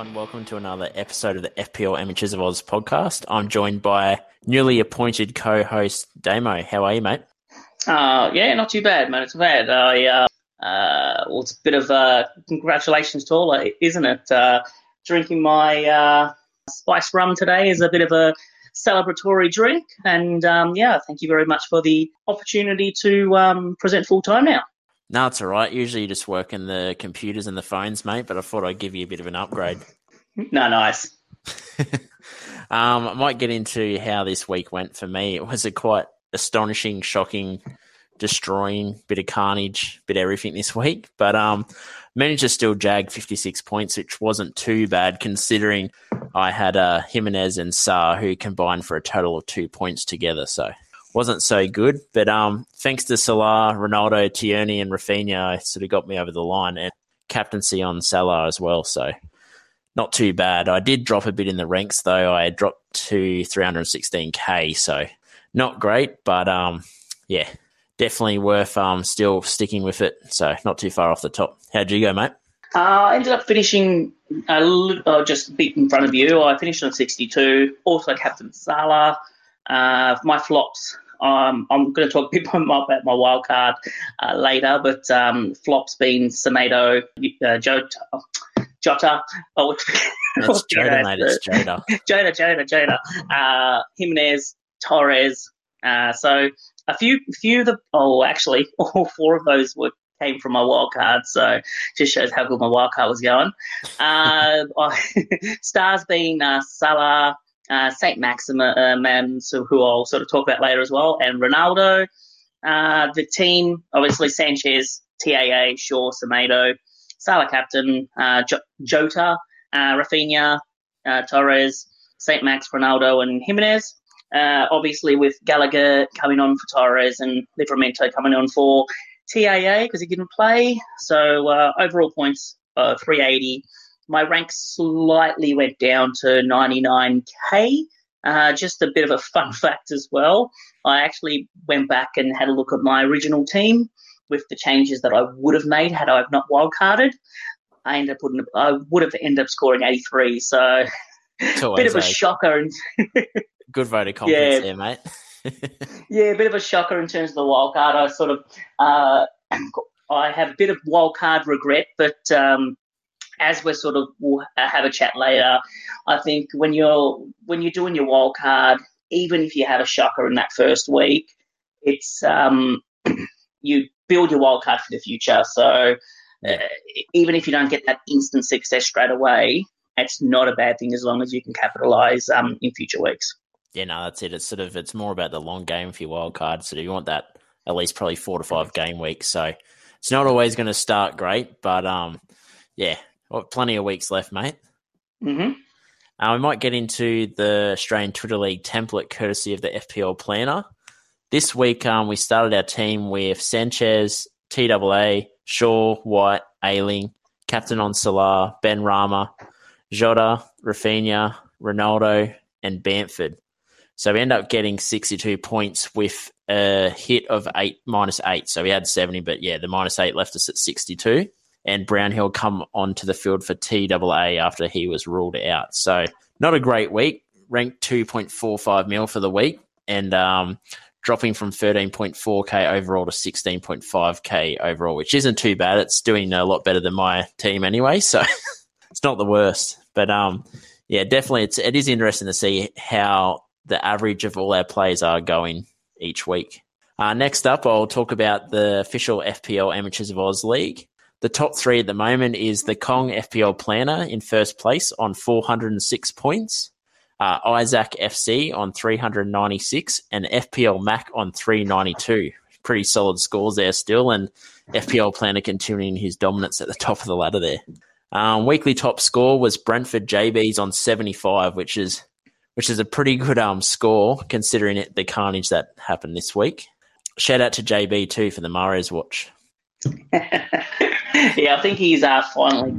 and welcome to another episode of the FPL Amateurs of Oz podcast. I'm joined by newly appointed co-host Damo. How are you, mate? Yeah, not too bad, mate. It's bad. Well, it's a bit of congratulations to all, isn't it? Drinking my spiced rum today is a bit of a celebratory drink, and thank you very much for the opportunity to present full time now. No, it's all right. Usually you just work in the computers and the phones, mate, but I thought I'd give you a bit of an upgrade. No, nice. I might get into how this week went for me. It was a quite astonishing, shocking, destroying bit of carnage, bit of everything this week. But managed to still jag 56 points, which wasn't too bad considering I had Jimenez and Sa who combined for a total of 2 points together, so... wasn't so good, but thanks to Salah, Ronaldo, Tierney, and Rafinha, sort of got me over the line, and captaincy on Salah as well, so not too bad. I did drop a bit in the ranks, though. I dropped to 316k, so not great, but definitely worth still sticking with it, so not too far off the top. How'd you go, mate? I ended up finishing just a bit in front of you. I finished on 62, also captain Salah. My flops, I'm going to talk a bit about my wild card later, but flops being Semedo, Jota. Oh, that's Jota, mate, it's Jota. Jota. Jimenez, Torres. So a few of the – oh, actually, all four of those came from my wild card, so just shows how good my wild card was going. Stars being Salah. St Maximin, so who I'll sort of talk about later as well, and Ronaldo. The team, obviously, Sanchez, TAA, Shaw, Semedo, Salah captain, Jota, Rafinha, Torres, St Max, Ronaldo, and Jimenez. Obviously, with Gallagher coming on for Torres and Livramento coming on for TAA because he didn't play. So overall points 380. My rank slightly went down to 99k. Just a bit of a fun fact as well. I actually went back and had a look at my original team with the changes that I would have made had I not wildcarded. I would have ended up scoring 83. So a bit of a shocker. Good vote of confidence there, mate. Yeah, a bit of a shocker in terms of the wildcard. I sort of I have a bit of wildcard regret, but. As we're sort of we'll have a chat later, I think when you're doing your wild card, even if you have a shocker in that first week, it's you build your wild card for the future. So even if you don't get that instant success straight away, it's not a bad thing as long as you can capitalise in future weeks. Yeah, no, that's it. It's more about the long game for your wild card. So you want that at least probably 4 to 5 game weeks. So it's not always going to start great, but yeah. Well, plenty of weeks left, mate. Mm-hmm. We might get into the Australian Twitter League template courtesy of the FPL Planner. This week, we started our team with Sanchez, TAA, Shaw, White, Ailing, captain on Salah, Benrahma, Jota, Rafinha, Ronaldo, and Bamford. So we end up getting 62 points with a hit of -8. So we had 70, but yeah, the -8 left us at 62. And Brownhill come onto the field for TAA after he was ruled out. So not a great week, ranked 2.45 mil for the week and dropping from 13.4K overall to 16.5K overall, which isn't too bad. It's doing a lot better than my team anyway, so it's not the worst. But, definitely it is interesting to see how the average of all our players are going each week. Next up, I'll talk about the official FPL Amateurs of Oz League. The top three at the moment is the Kong FPL Planner in first place on 406 points, Isaac FC on 396, and FPL Mac on 392. Pretty solid scores there still, and FPL Planner continuing his dominance at the top of the ladder there. Weekly top score was Brentford JB's on 75, which is a pretty good score considering the carnage that happened this week. Shout out to JB too for the Mares watch. Yeah, I think he's finally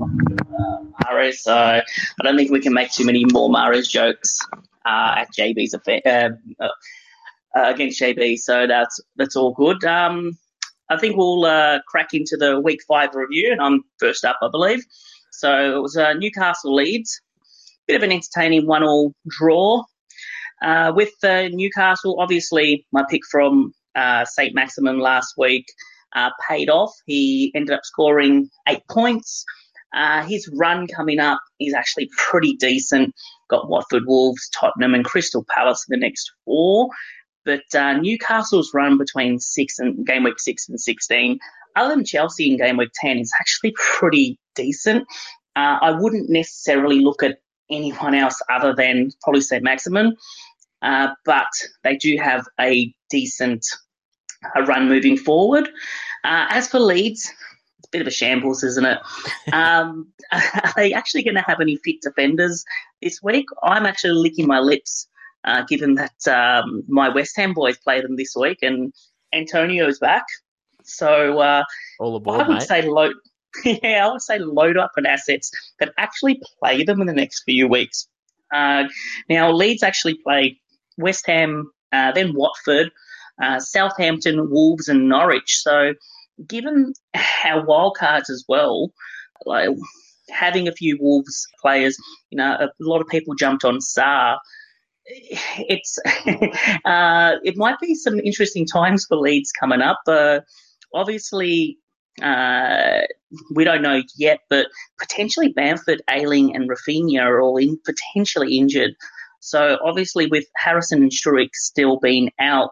Mares, so I don't think we can make too many more Mares jokes at JB's against JB, so that's all good. I think we'll crack into the week 5 review, and I'm first up, I believe. So it was Newcastle Leeds, bit of an entertaining 1-1 draw. With Newcastle, obviously my pick from St Maximin last week paid off. He ended up scoring 8 points. His run coming up is actually pretty decent. Got Watford, Wolves, Tottenham and Crystal Palace in the next four. But Newcastle's run between game week 6 and 16, other than Chelsea in game week 10, is actually pretty decent. I wouldn't necessarily look at anyone else other than probably St Maximin, but they do have a decent run moving forward. As for Leeds, it's a bit of a shambles, isn't it? Are they actually going to have any fit defenders this week? I'm actually licking my lips given that my West Ham boys play them this week and Antonio's back. So all aboard, I would say load. Yeah, I would say load up on assets that actually play them in the next few weeks. Now, Leeds actually play West Ham, then Watford, Southampton, Wolves and Norwich. So given our wildcards as well, like having a few Wolves players, you know, a lot of people jumped on Sa. It's it might be some interesting times for Leeds coming up. Obviously, we don't know yet, but potentially Bamford, Ailing and Rafinha are all potentially injured. So obviously with Harrison and Sturridge still being out,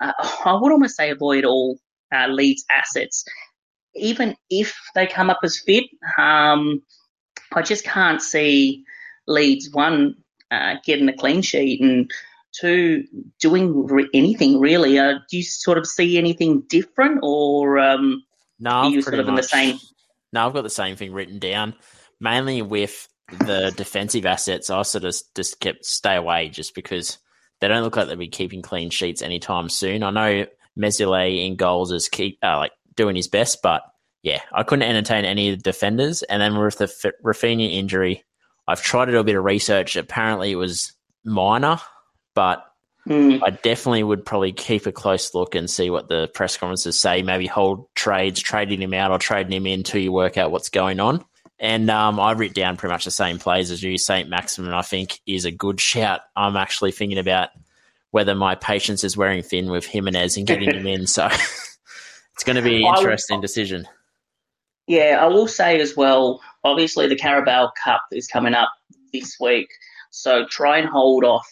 I would almost say avoid all Leeds assets. Even if they come up as fit, I just can't see Leeds, one, getting a clean sheet and, two, doing anything really. Do you sort of see anything different or are you sort of in the same? No, I've got the same thing written down. Mainly with the defensive assets, I sort of just kept stay away just because they don't look like they'll be keeping clean sheets anytime soon. I know Mesile in goals is doing his best, but yeah, I couldn't entertain any of the defenders. And then with the Rafinha injury, I've tried to do a bit of research. Apparently it was minor, but I definitely would probably keep a close look and see what the press conferences say, maybe hold trades, trading him out or trading him in until you work out what's going on. And I wrote down pretty much the same plays as you. St Maximin, I think, is a good shout. I'm actually thinking about whether my patience is wearing thin with Jimenez and getting him in. So it's going to be an interesting decision. Yeah, I will say as well, obviously the Carabao Cup is coming up this week, so try and hold off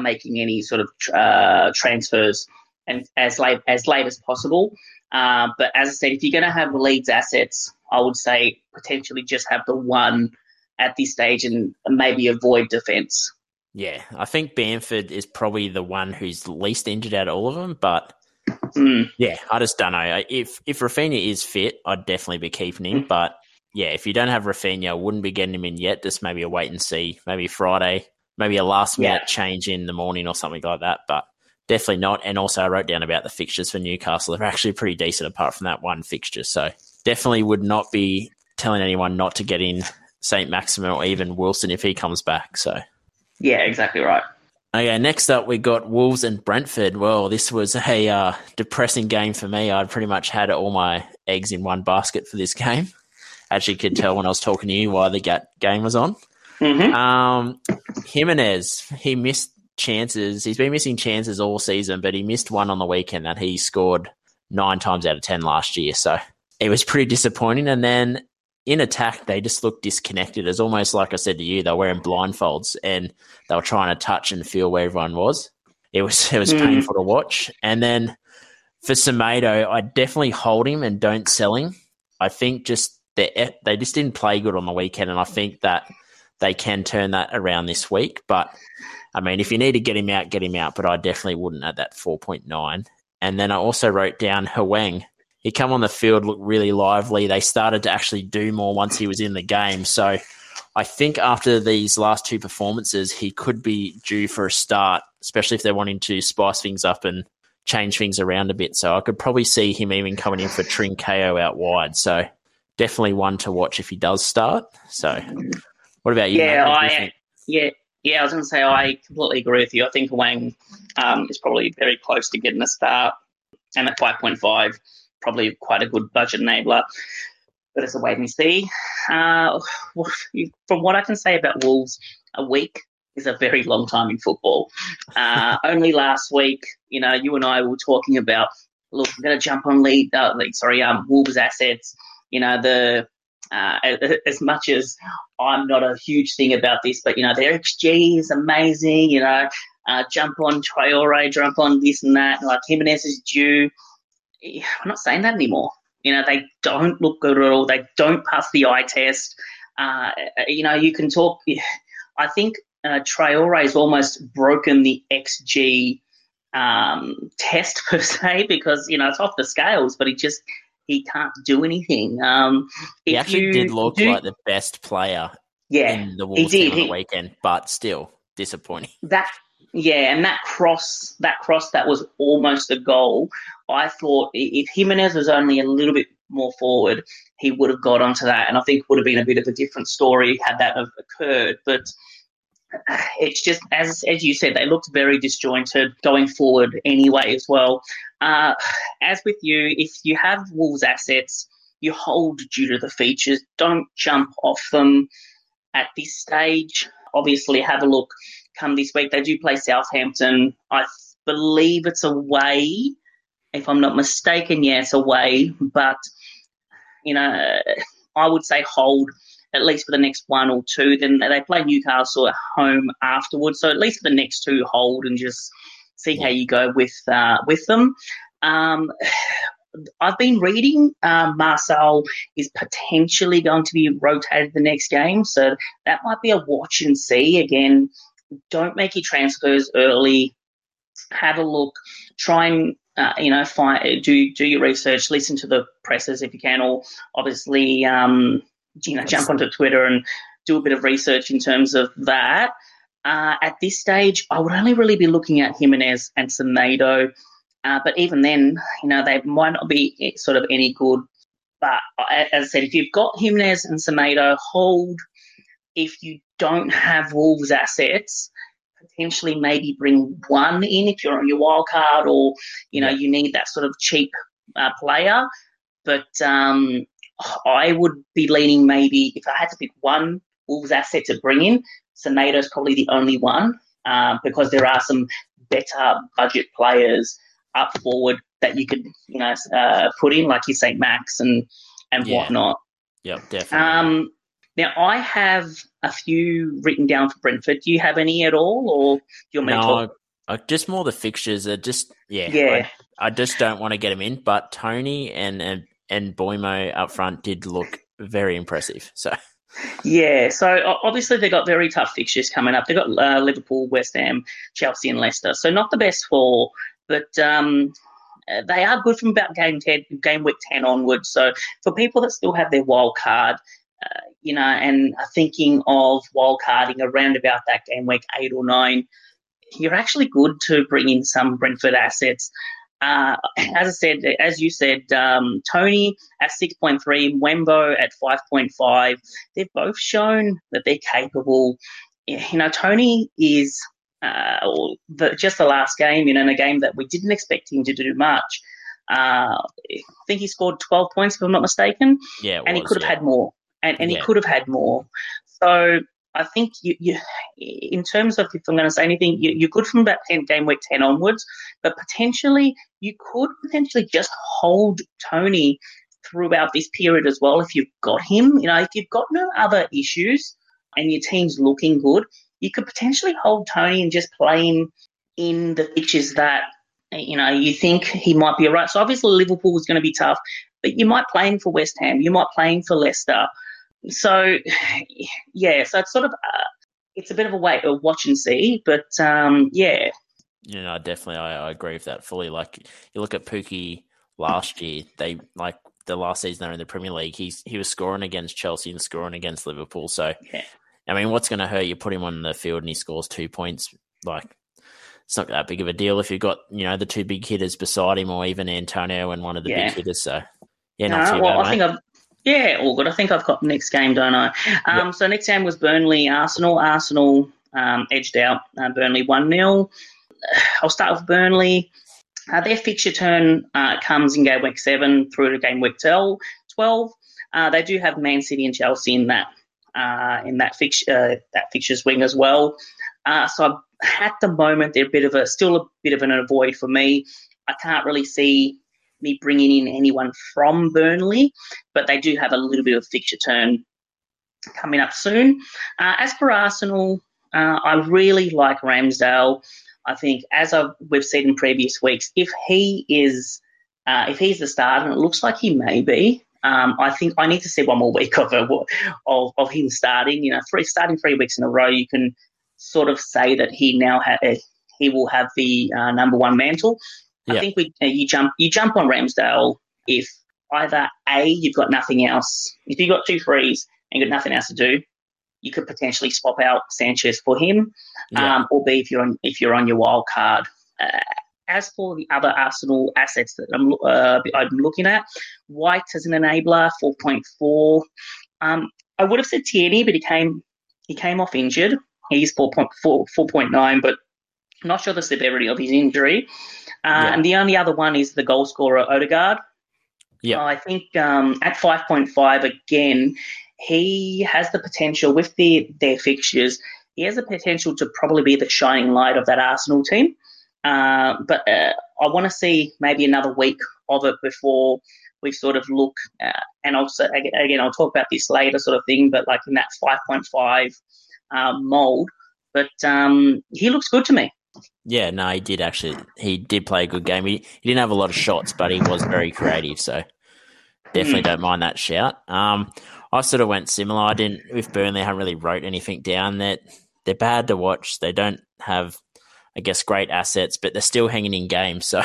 making any sort of transfers and as late as possible. But as I said, if you're going to have Leeds assets, I would say potentially just have the one at this stage and maybe avoid defence. Yeah, I think Bamford is probably the one who's least injured out of all of them. But yeah, I just don't know. If Rafinha is fit, I'd definitely be keeping him. But yeah, if you don't have Rafinha, I wouldn't be getting him in yet. Just maybe a wait and see. Maybe Friday. Maybe a last-minute change in the morning or something like that, but definitely not. And also I wrote down about the fixtures for Newcastle. They're actually pretty decent apart from that one fixture. So definitely would not be telling anyone not to get in St Maximin or even Wilson if he comes back. So yeah, exactly right. Okay, next up we got Wolves and Brentford. Well, this was a depressing game for me. I pretty much had all my eggs in one basket for this game. Actually could tell when I was talking to you why the game was on. Mm-hmm. Jimenez, he missed chances. He's been missing chances all season, but he missed one on the weekend that he scored 9 times out of 10 last year. So it was pretty disappointing. And then in attack, they just looked disconnected. It's almost like I said to you, they were wearing blindfolds and they were trying to touch and feel where everyone was. It was painful to watch. And then for Semedo, I definitely hold him and don't sell him. I think just they just didn't play good on the weekend, and I think that they can turn that around this week. But, I mean, if you need to get him out, get him out. But I definitely wouldn't at that 4.9. And then I also wrote down Hwang. He come on the field, looked really lively. They started to actually do more once he was in the game. So I think after these last two performances, he could be due for a start, especially if they're wanting to spice things up and change things around a bit. So I could probably see him even coming in for Trincao out wide. So definitely one to watch if he does start. So... What about you? Yeah, I was going to say I completely agree with you. I think Hwang is probably very close to getting a start, and at 5.5, probably quite a good budget enabler. but it's a wait and see. From what I can say about Wolves, a week is a very long time in football. Only last week, you know, you and I were talking about, look, I'm going to jump on Wolves assets. You know, as much as I'm not a huge thing about this, but, you know, their XG is amazing, you know, jump on Traore, jump on this and that, like Jimenez is due. I'm not saying that anymore. You know, they don't look good at all. They don't pass the eye test. You know, you can talk. I think Traore has almost broken the XG test per se because, you know, it's off the scales, but he can't do anything. He actually did look like the best player in the Wolves game on the weekend, but still disappointing. And that cross that was almost a goal. I thought if Jimenez was only a little bit more forward, he would have got onto that, and I think it would have been a bit of a different story had that have occurred. But it's just, as you said, they looked very disjointed going forward anyway as well. As with you, if you have Wolves assets, you hold due to the features. Don't jump off them at this stage. Obviously, have a look come this week. They do play Southampton. I believe it's away, if I'm not mistaken. Yeah, it's away. But, you know, I would say hold at least for the next one or two. Then they play Newcastle at home afterwards. So at least for the next two, hold and just see how you go with them. I've been reading Marcel is potentially going to be rotated the next game. So that might be a watch and see. Again, don't make your transfers early. Have a look. Try and, do your research. Listen to the pressers if you can, or obviously jump onto Twitter and do a bit of research in terms of that. At this stage, I would only really be looking at Jimenez and Semedo. But even then, you know, they might not be sort of any good. But as I said, if you've got Jimenez and Semedo, hold. If you don't have Wolves assets, potentially maybe bring one in if you're on your wild card or, you know, you need that sort of cheap player. But I would be leaning maybe, if I had to pick one Wolves asset to bring in, Semedo's probably the only one because there are some better budget players up forward that you could, you know, put in, like your St Max and whatnot. Yeah, definitely. Now I have a few written down for Brentford. Do you have any at all, or do you want me to talk? Just more the fixtures are just I just don't want to get them in. But Toney and Boimo up front did look very impressive. So so obviously they got very tough fixtures coming up. They got Liverpool, West Ham, Chelsea, and Leicester. So not the best for. But they are good from about game week 10 onwards. So for people that still have their wild card, you know, and are thinking of wild carding around about that game week 8 or 9, you're actually good to bring in some Brentford assets. As you said, Toney at 6.3, Wembo at 5.5. They've both shown that they're capable. You know, Toney is. Just the last game, you know, in a game that we didn't expect him to do much. I think he scored 12 points, if I'm not mistaken. Yeah, and he could have had more. And he could have had more. So I think you in terms of, if I'm going to say anything, you're good from about game week 10 onwards, but potentially you could just hold Toney throughout this period as well if you've got him. You know, if you've got no other issues and your team's looking good, you could potentially hold Toney and just play him in the pitches that, you know, you think he might be all right. So obviously Liverpool is going to be tough, but you might play him for West Ham. You might play him for Leicester. So, so it's sort of it's a bit of a wait or watch and see, but, yeah. You know, definitely I agree with that fully. Like you look at Pukki last year, they like the last season they were in the Premier League, he was scoring against Chelsea and scoring against Liverpool. So, yeah. I mean, what's going to hurt? You put him on the field and he scores 2 points. Like, it's not that big of a deal if you've got, you know, the two big hitters beside him or even Antonio and one of the big hitters. So, all good. I think I've got next game, don't I? So next game was Burnley, Arsenal. Arsenal edged out Burnley 1-0. I'll start with Burnley. Their fixture turn comes in game week 7 through to game week 12. They do have Man City and Chelsea in that fixtures wing as well. So at the moment, they're still a bit of an avoid for me. I can't really see me bringing in anyone from Burnley, but they do have a little bit of fixture turn coming up soon. As for Arsenal, I really like Ramsdale. I think, as we've said in previous weeks, if he's the starter, and it looks like he may be, I think I need to see one more week of him starting. You know, starting 3 weeks in a row, you can sort of say that he will have the number one mantle. Yeah. I think you jump on Ramsdale if either A, you've got nothing else. If you've got 2 threes and you've got nothing else to do, you could potentially swap out Sanchez for him, or B, if you're on your wild card. As for the other Arsenal assets that I'm looking at, White as an enabler, 4.4. I would have said Tierney, but he came off injured. He's 4.4, 4.9, but I'm not sure the severity of his injury. And the only other one is the goal scorer Odegaard. Yeah, I think at 5.5 again, he has the potential with their fixtures. He has the potential to probably be the shining light of that Arsenal team. But I want to see maybe another week of it before we sort of look. And also, again, I'll talk about this later, sort of thing. But like in that 5.5 mold, but he looks good to me. Yeah, no, he did actually. He did play a good game. He didn't have a lot of shots, but he was very creative. So definitely don't mind that shout. I sort of went similar. I didn't with Burnley. I haven't really wrote anything down. They're bad to watch. They don't have, I guess, great assets, but they're still hanging in games. So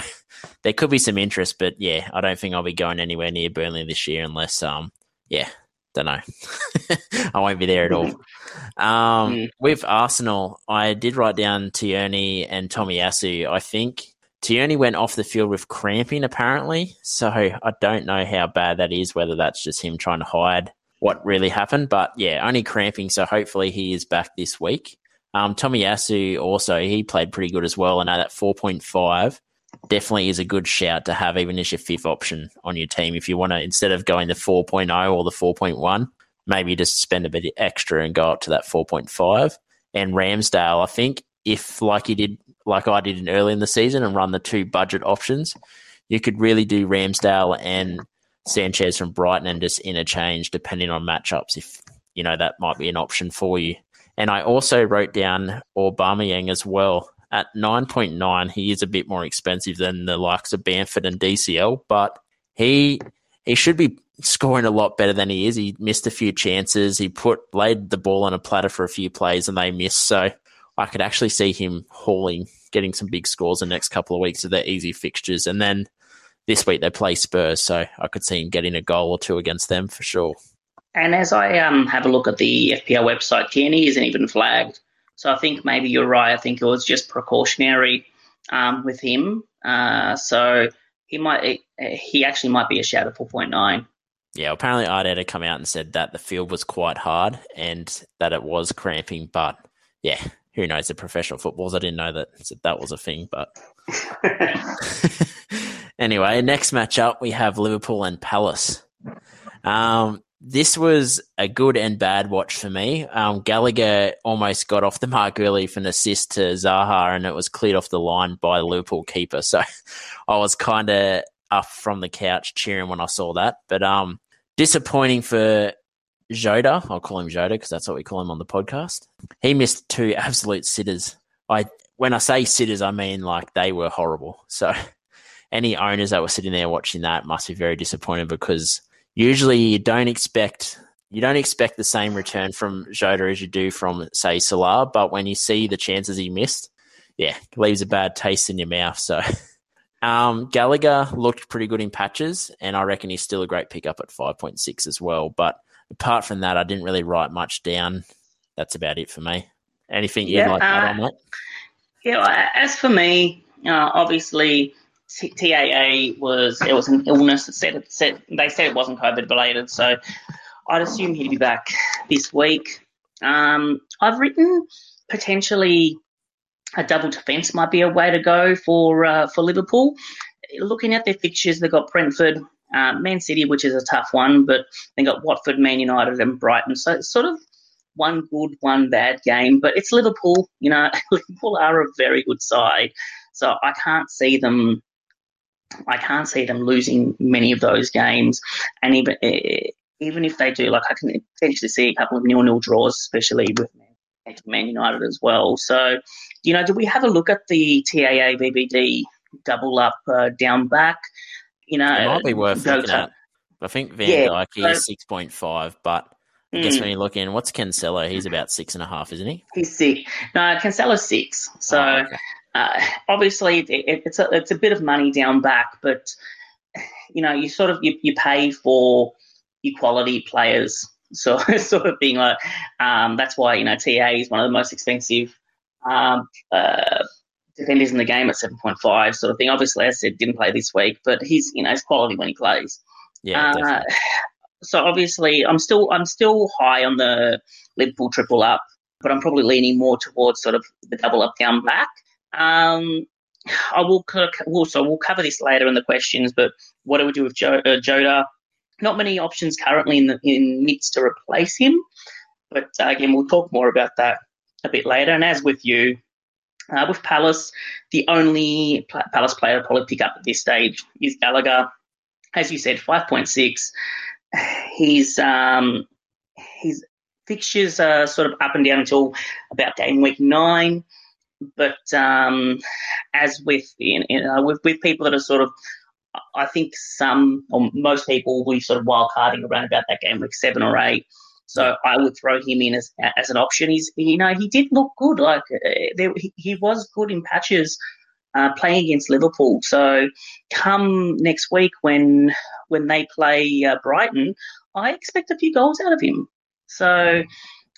there could be some interest. But yeah, I don't think I'll be going anywhere near Burnley this year unless, don't know. I won't be there at all. With Arsenal, I did write down Tierney and Tomiyasu. I think Tierney went off the field with cramping apparently, so I don't know how bad that is, whether that's just him trying to hide what really happened. But yeah, only cramping, so hopefully he is back this week. Tomiyasu also, he played pretty good as well. I know that 4.5 definitely is a good shout to have, even as your fifth option on your team. If you want to, instead of going the 4.0 or the 4.1, maybe just spend a bit extra and go up to that 4.5. And Ramsdale, I think, if like you did, like I did early in the season and run the two budget options, you could really do Ramsdale and Sanchez from Brighton and just interchange depending on matchups. If you know, that might be an option for you. And I also wrote down Aubameyang as well. At 9.9, he is a bit more expensive than the likes of Bamford and DCL, but he should be scoring a lot better than he is. He missed a few chances. He laid the ball on a platter for a few plays and they missed. So I could actually see him getting some big scores the next couple of weeks of their easy fixtures. And then this week they play Spurs, so I could see him getting a goal or two against them for sure. And as I have a look at the FPL website, Tierney isn't even flagged. So I think maybe you're right. I think it was just precautionary with him. So he actually might be a shout at 4.9. Yeah, apparently Arteta come out and said that the field was quite hard and that it was cramping. But yeah, who knows? The professional footballers, I didn't know that was a thing. But anyway, next match up we have Liverpool and Palace. This was a good and bad watch for me. Gallagher almost got off the mark early for an assist to Zaha and it was cleared off the line by the Liverpool keeper. So I was kind of up from the couch cheering when I saw that. But disappointing for Jota. I'll call him Jota because that's what we call him on the podcast. He missed two absolute sitters. When I say sitters, I mean like they were horrible. So any owners that were sitting there watching that must be very disappointed because usually you don't expect the same return from Jota as you do from, say, Salah, but when you see the chances he missed, yeah, it leaves a bad taste in your mouth. So Gallagher looked pretty good in patches, and I reckon he's still a great pickup at 5.6 as well. But apart from that, I didn't really write much down. That's about it for me. Anything you'd like to add on that? Yeah, as for me, obviously, TAA was an illness. They said it wasn't COVID related, so I'd assume he'd be back this week. I've written potentially a double defence might be a way to go for Liverpool. Looking at their fixtures, they've got Brentford, Man City, which is a tough one, but they got Watford, Man United and Brighton. So it's sort of one good, one bad game, but it's Liverpool. You know, Liverpool are a very good side, so I can't see them losing many of those games. And even if they do, like, I can potentially see a couple of 0-0 draws, especially with Man United as well. So, you know, do we have a look at the TAA BBD double up down back? You know, it might be worth looking at. I think Van Dijk is 6.5, but I guess when you look in, what's Cancelo? He's about 6.5, isn't he? He's 6. No, Cancelo's 6. So obviously it's a bit of money down back, but you know, you sort of you pay for your quality players. So sort of being like that's why, you know, TAA is one of the most expensive defenders in the game at 7.5 sort of thing. Obviously, as I said, didn't play this week, but he's, you know, he's quality when he plays. Yeah, definitely. So obviously, I'm still high on the Liverpool triple up, but I'm probably leaning more towards sort of the double up down back. We'll cover this later in the questions. But what do we do with Jota? Not many options currently in mids to replace him. But again, we'll talk more about that a bit later. And as with you, with Palace, the only Palace player I'll probably pick up at this stage is Gallagher. As you said, 5.6. His fixtures are sort of up and down until about game week 9. But as with, you know, with people that are sort of, I think some or most people will be sort of wildcarding around about that game week 7 or 8. So I would throw him in as an option. He's, you know, he did look good. Like he was good in patches playing against Liverpool. So come next week when they play Brighton, I expect a few goals out of him. So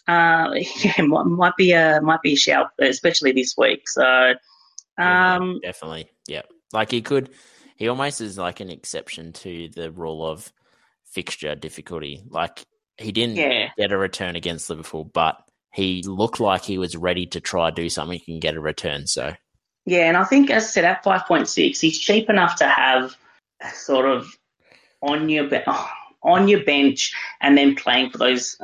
might be a shout, especially this week. So yeah, definitely, yeah. Like he could. He almost is like an exception to the rule of fixture difficulty. Like he didn't get a return against Liverpool, but he looked like he was ready to try do something and get a return. So yeah, and I think, as I said, at 5.6, he's cheap enough to have sort of on your bench and then playing for those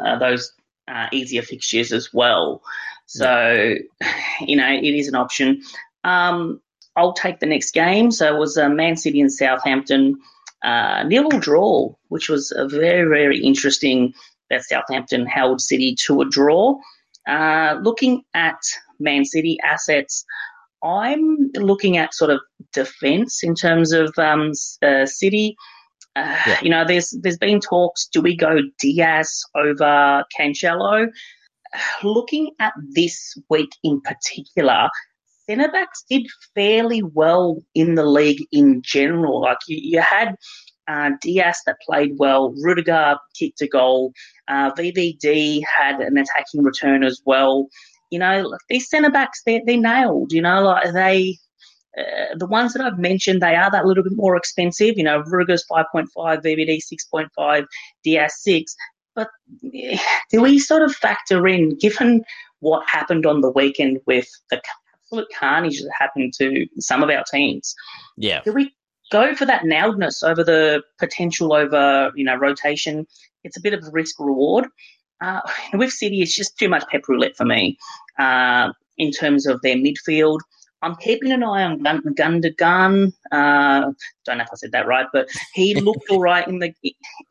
easier fixtures as well. So you know, it is an option. I'll take the next game. So it was Man City and Southampton 0-0 draw, which was a very, very interesting that Southampton held City to a draw. Looking at Man City assets, I'm looking at sort of defence in terms of City. You know, there's been talks, do we go Diaz over Cancelo? Looking at this week in particular, centre-backs did fairly well in the league in general. Like you had Diaz that played well, Rudiger kicked a goal, VVD had an attacking return as well. You know, like these centre-backs, they're nailed. You know, like the ones that I've mentioned, they are that little bit more expensive. You know, Rudiger's 5.5, VVD 6.5, Diaz 6. But do we sort of factor in, given what happened on the weekend with the carnage that happened to some of our teams. Yeah. Do we go for that nailedness over the potential over, you know, rotation? It's a bit of risk reward. With City, it's just too much pep roulette for me in terms of their midfield. I'm keeping an eye on Gundogan. Don't know if I said that right, but he looked all right in that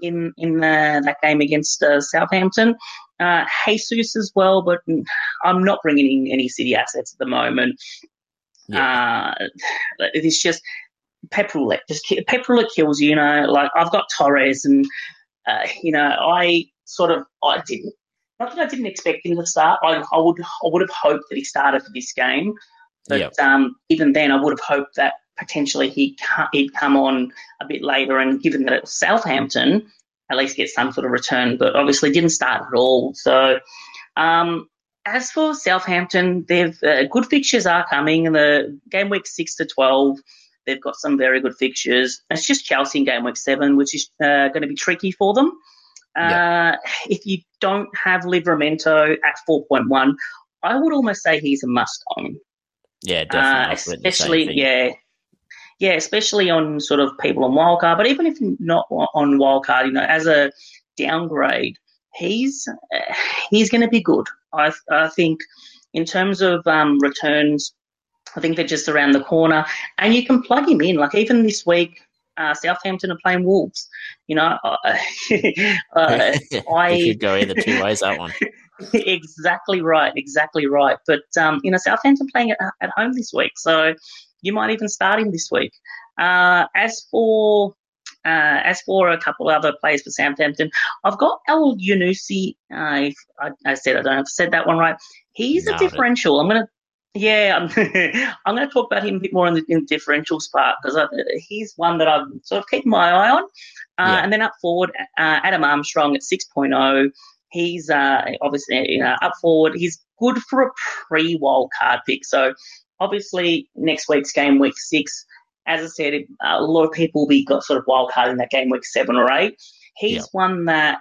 game against Southampton. Jesus as well, but I'm not bringing in any City assets at the moment. Yeah. It's just pep roulette. Pep roulette kills you. You know, like I've got Torres, and you know, I didn't expect him to start. I would have hoped that he started for this game. But even then, I would have hoped that potentially he'd come on a bit later, and given that it was Southampton, at least get some sort of return. But obviously, didn't start at all. So, as for Southampton, they've good fixtures are coming in the game week 6 to 12. They've got some very good fixtures. It's just Chelsea in game week 7, which is going to be tricky for them. If you don't have Livramento at 4.1, I would almost say he's a must own. Yeah, definitely. Especially, Yeah, especially on sort of people on wildcard, but even if not on wildcard, you know, as a downgrade, he's going to be good. I think in terms of returns, I think they're just around the corner, and you can plug him in. Like even this week, Southampton are playing Wolves. You know, I could go either two ways that one. Exactly right. But you know, Southampton playing at home this week, so. You might even start him this week. As for a couple other players for Southampton, I've got El Yunusi. I don't know if I said that one right. He's a differential. I'm gonna talk about him a bit more in the differentials part because he's one that I'm sort of keeping my eye on. And then up forward, Adam Armstrong at 6.0. He's obviously up forward. He's good for a pre-wild card pick. So. Obviously, next week's game, week 6, as I said, a lot of people will be got sort of wildcard in that game, week 7 or 8. He's one that,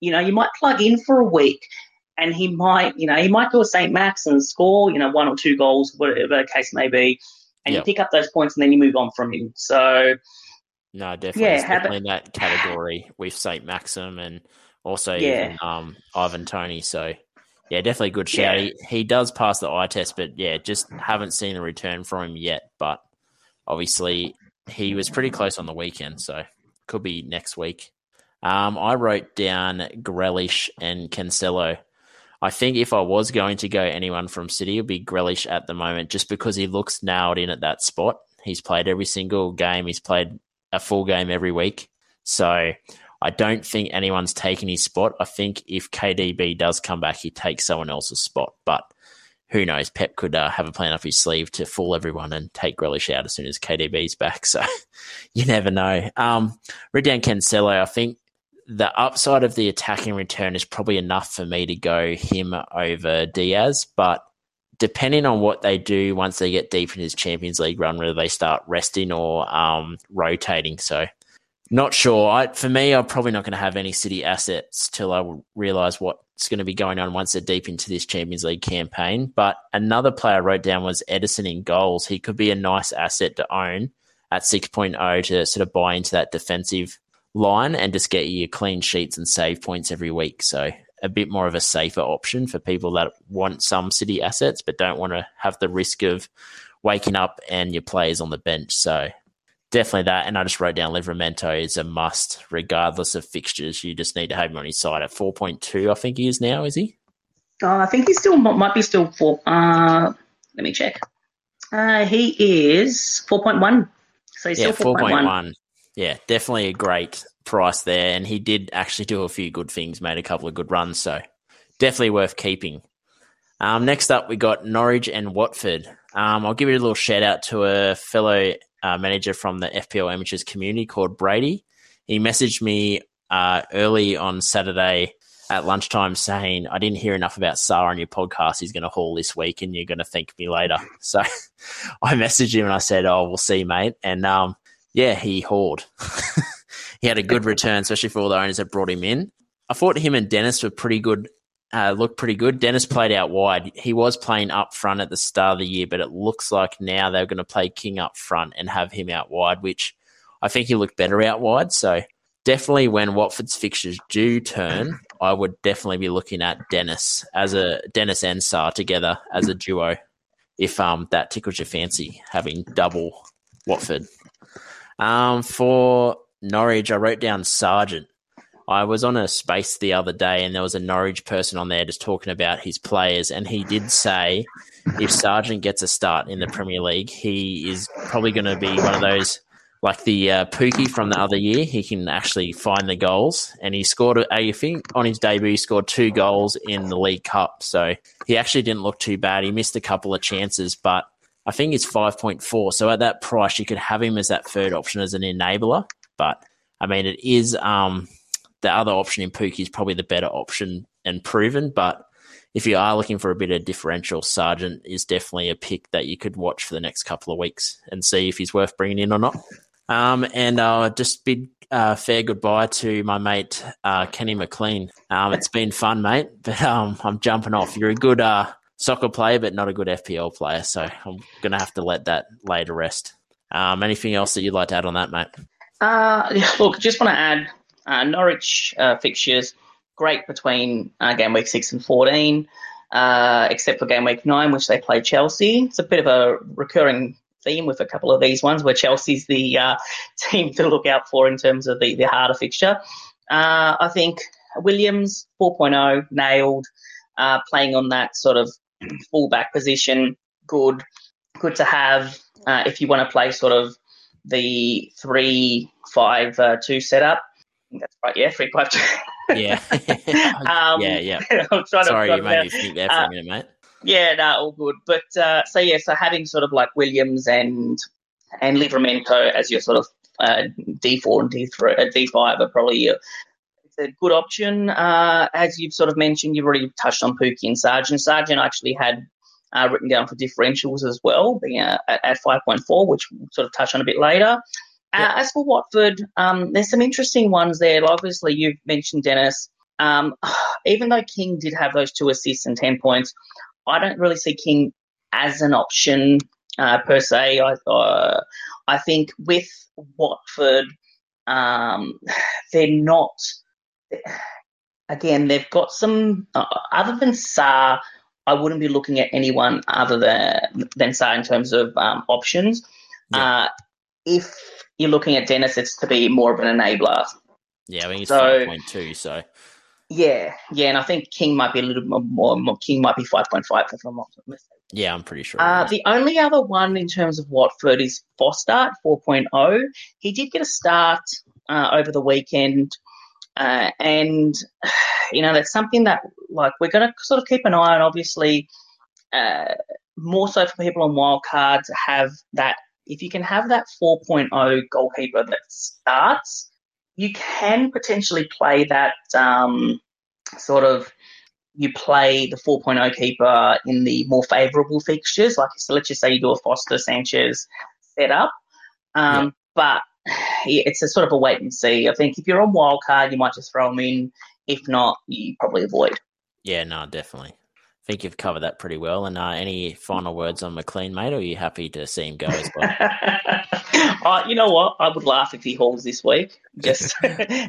you know, you might plug in for a week and he might do a St Max and score, you know, 1 or 2 goals, whatever the case may be, and you pick up those points and then you move on from him. So, no, definitely. Yeah, in that category with St Maxim and also even, Ivan Toney, so... Yeah, definitely a good shout. Yeah. He does pass the eye test, but, just haven't seen a return from him yet. But, obviously, he was pretty close on the weekend, so could be next week. I wrote down Grealish and Cancelo. I think if I was going to go anyone from City, it would be Grealish at the moment just because he looks nailed in at that spot. He's played every single game. He's played a full game every week. So... I don't think anyone's taken his spot. I think if KDB does come back, he takes someone else's spot. But who knows? Pep could have a plan up his sleeve to fool everyone and take Grealish out as soon as KDB's back. So you never know. Wrote down Cancelo. I think the upside of the attacking return is probably enough for me to go him over Diaz. But depending on what they do once they get deep in his Champions League run, whether they start resting or rotating. So... Not sure. I'm probably not going to have any City assets till I realise what's going to be going on once they're deep into this Champions League campaign. But another player I wrote down was Edison in goals. He could be a nice asset to own at 6.0 to sort of buy into that defensive line and just get you clean sheets and save points every week. So a bit more of a safer option for people that want some City assets but don't want to have the risk of waking up and your players on the bench. So... Definitely that, and I just wrote down Livramento is a must, regardless of fixtures. You just need to have him on his side at 4.2, I think he is now, is he? I think he still might be still 4. Let me check. He is 4.1. So he's still 4.1. Yeah, definitely a great price there, and he did actually do a few good things, made a couple of good runs, so definitely worth keeping. Next up, we got Norwich and Watford. I'll give you a little shout-out to a fellow... manager from the FPL amateurs community called Brady. He messaged me early on Saturday at lunchtime saying, I didn't hear enough about Sa on your podcast. He's going to haul this week and you're going to thank me later. So I messaged him and I said, we'll see, mate. And he hauled. He had a good return, especially for all the owners that brought him in. I thought him and Dennis were pretty good. Looked pretty good. Dennis played out wide. He was playing up front at the start of the year, but it looks like now they're going to play King up front and have him out wide, which I think he looked better out wide. So definitely when Watford's fixtures do turn, I would definitely be looking at Dennis and Sa together as a duo if that tickles your fancy, having double Watford. For Norwich, I wrote down Sargent. I was on a space the other day and there was a Norwich person on there just talking about his players, and he did say if Sargent gets a start in the Premier League, he is probably going to be one of those, like the Pukki from the other year. He can actually find the goals, and he scored, I think, on his debut, he scored 2 goals in the League Cup. So he actually didn't look too bad. He missed a couple of chances, but I think it's 5.4. So at that price, you could have him as that third option as an enabler. But, I mean, it is... the other option in Pukki is probably the better option and proven, but if you are looking for a bit of differential, Sargent is definitely a pick that you could watch for the next couple of weeks and see if he's worth bringing in or not. And just bid fair goodbye to my mate Kenny McLean. It's been fun, mate, but I'm jumping off. You're a good soccer player, but not a good FPL player, so I'm going to have to let that lay to rest. Anything else that you'd like to add on that, mate? Look, just want to add Norwich fixtures, great between game week 6 and 14, except for game week 9, which they play Chelsea. It's a bit of a recurring theme with a couple of these ones where Chelsea's the team to look out for in terms of the harder fixture. I think Williams, 4.0, nailed, playing on that sort of fullback position, good to have if you want to play sort of the 3-5-2 setup. I think that's right, yeah, 3-5-2. Yeah. I'm trying Sorry, to you made me think there for a minute, mate. Yeah, no, all good. But so having sort of like Williams and Livramento as your sort of D4 and D3, D5 are probably it's a good option. As you've sort of mentioned, you've already touched on Pukki and Sargent. Sargent actually had written down for differentials as well, being at 5.4, which we'll sort of touch on a bit later. Yeah. As for Watford, there's some interesting ones there. Obviously, you've mentioned Dennis. Even though King did have those 2 assists and 10 points, I don't really see King as an option per se. I think with Watford, they're not – again, they've got some – other than Sa, I wouldn't be looking at anyone other than Sa in terms of options. Yeah. If you're looking at Dennis, it's to be more of an enabler. Yeah, I think it's 5.2, so – Yeah, and I think King might be a little more. King might be 5.5 if I'm not mistaken. Yeah, I'm pretty sure. The only other one in terms of Watford is Foster at 4.0. He did get a start over the weekend, and you know that's something that like we're going to sort of keep an eye on. Obviously, more so for people on wildcards have that. If you can have that 4.0 goalkeeper that starts, you can potentially play that sort of you play the 4.0 keeper in the more favourable fixtures. Like, so let's just say you do a Foster-Sanchez setup. But it's a sort of a wait and see. I think if you're on wildcard, you might just throw them in. If not, you probably avoid. Yeah, no, definitely. I think you've covered that pretty well. And any final words on McLean, mate, or are you happy to see him go as well? You know what? I would laugh if he hauls this week. Just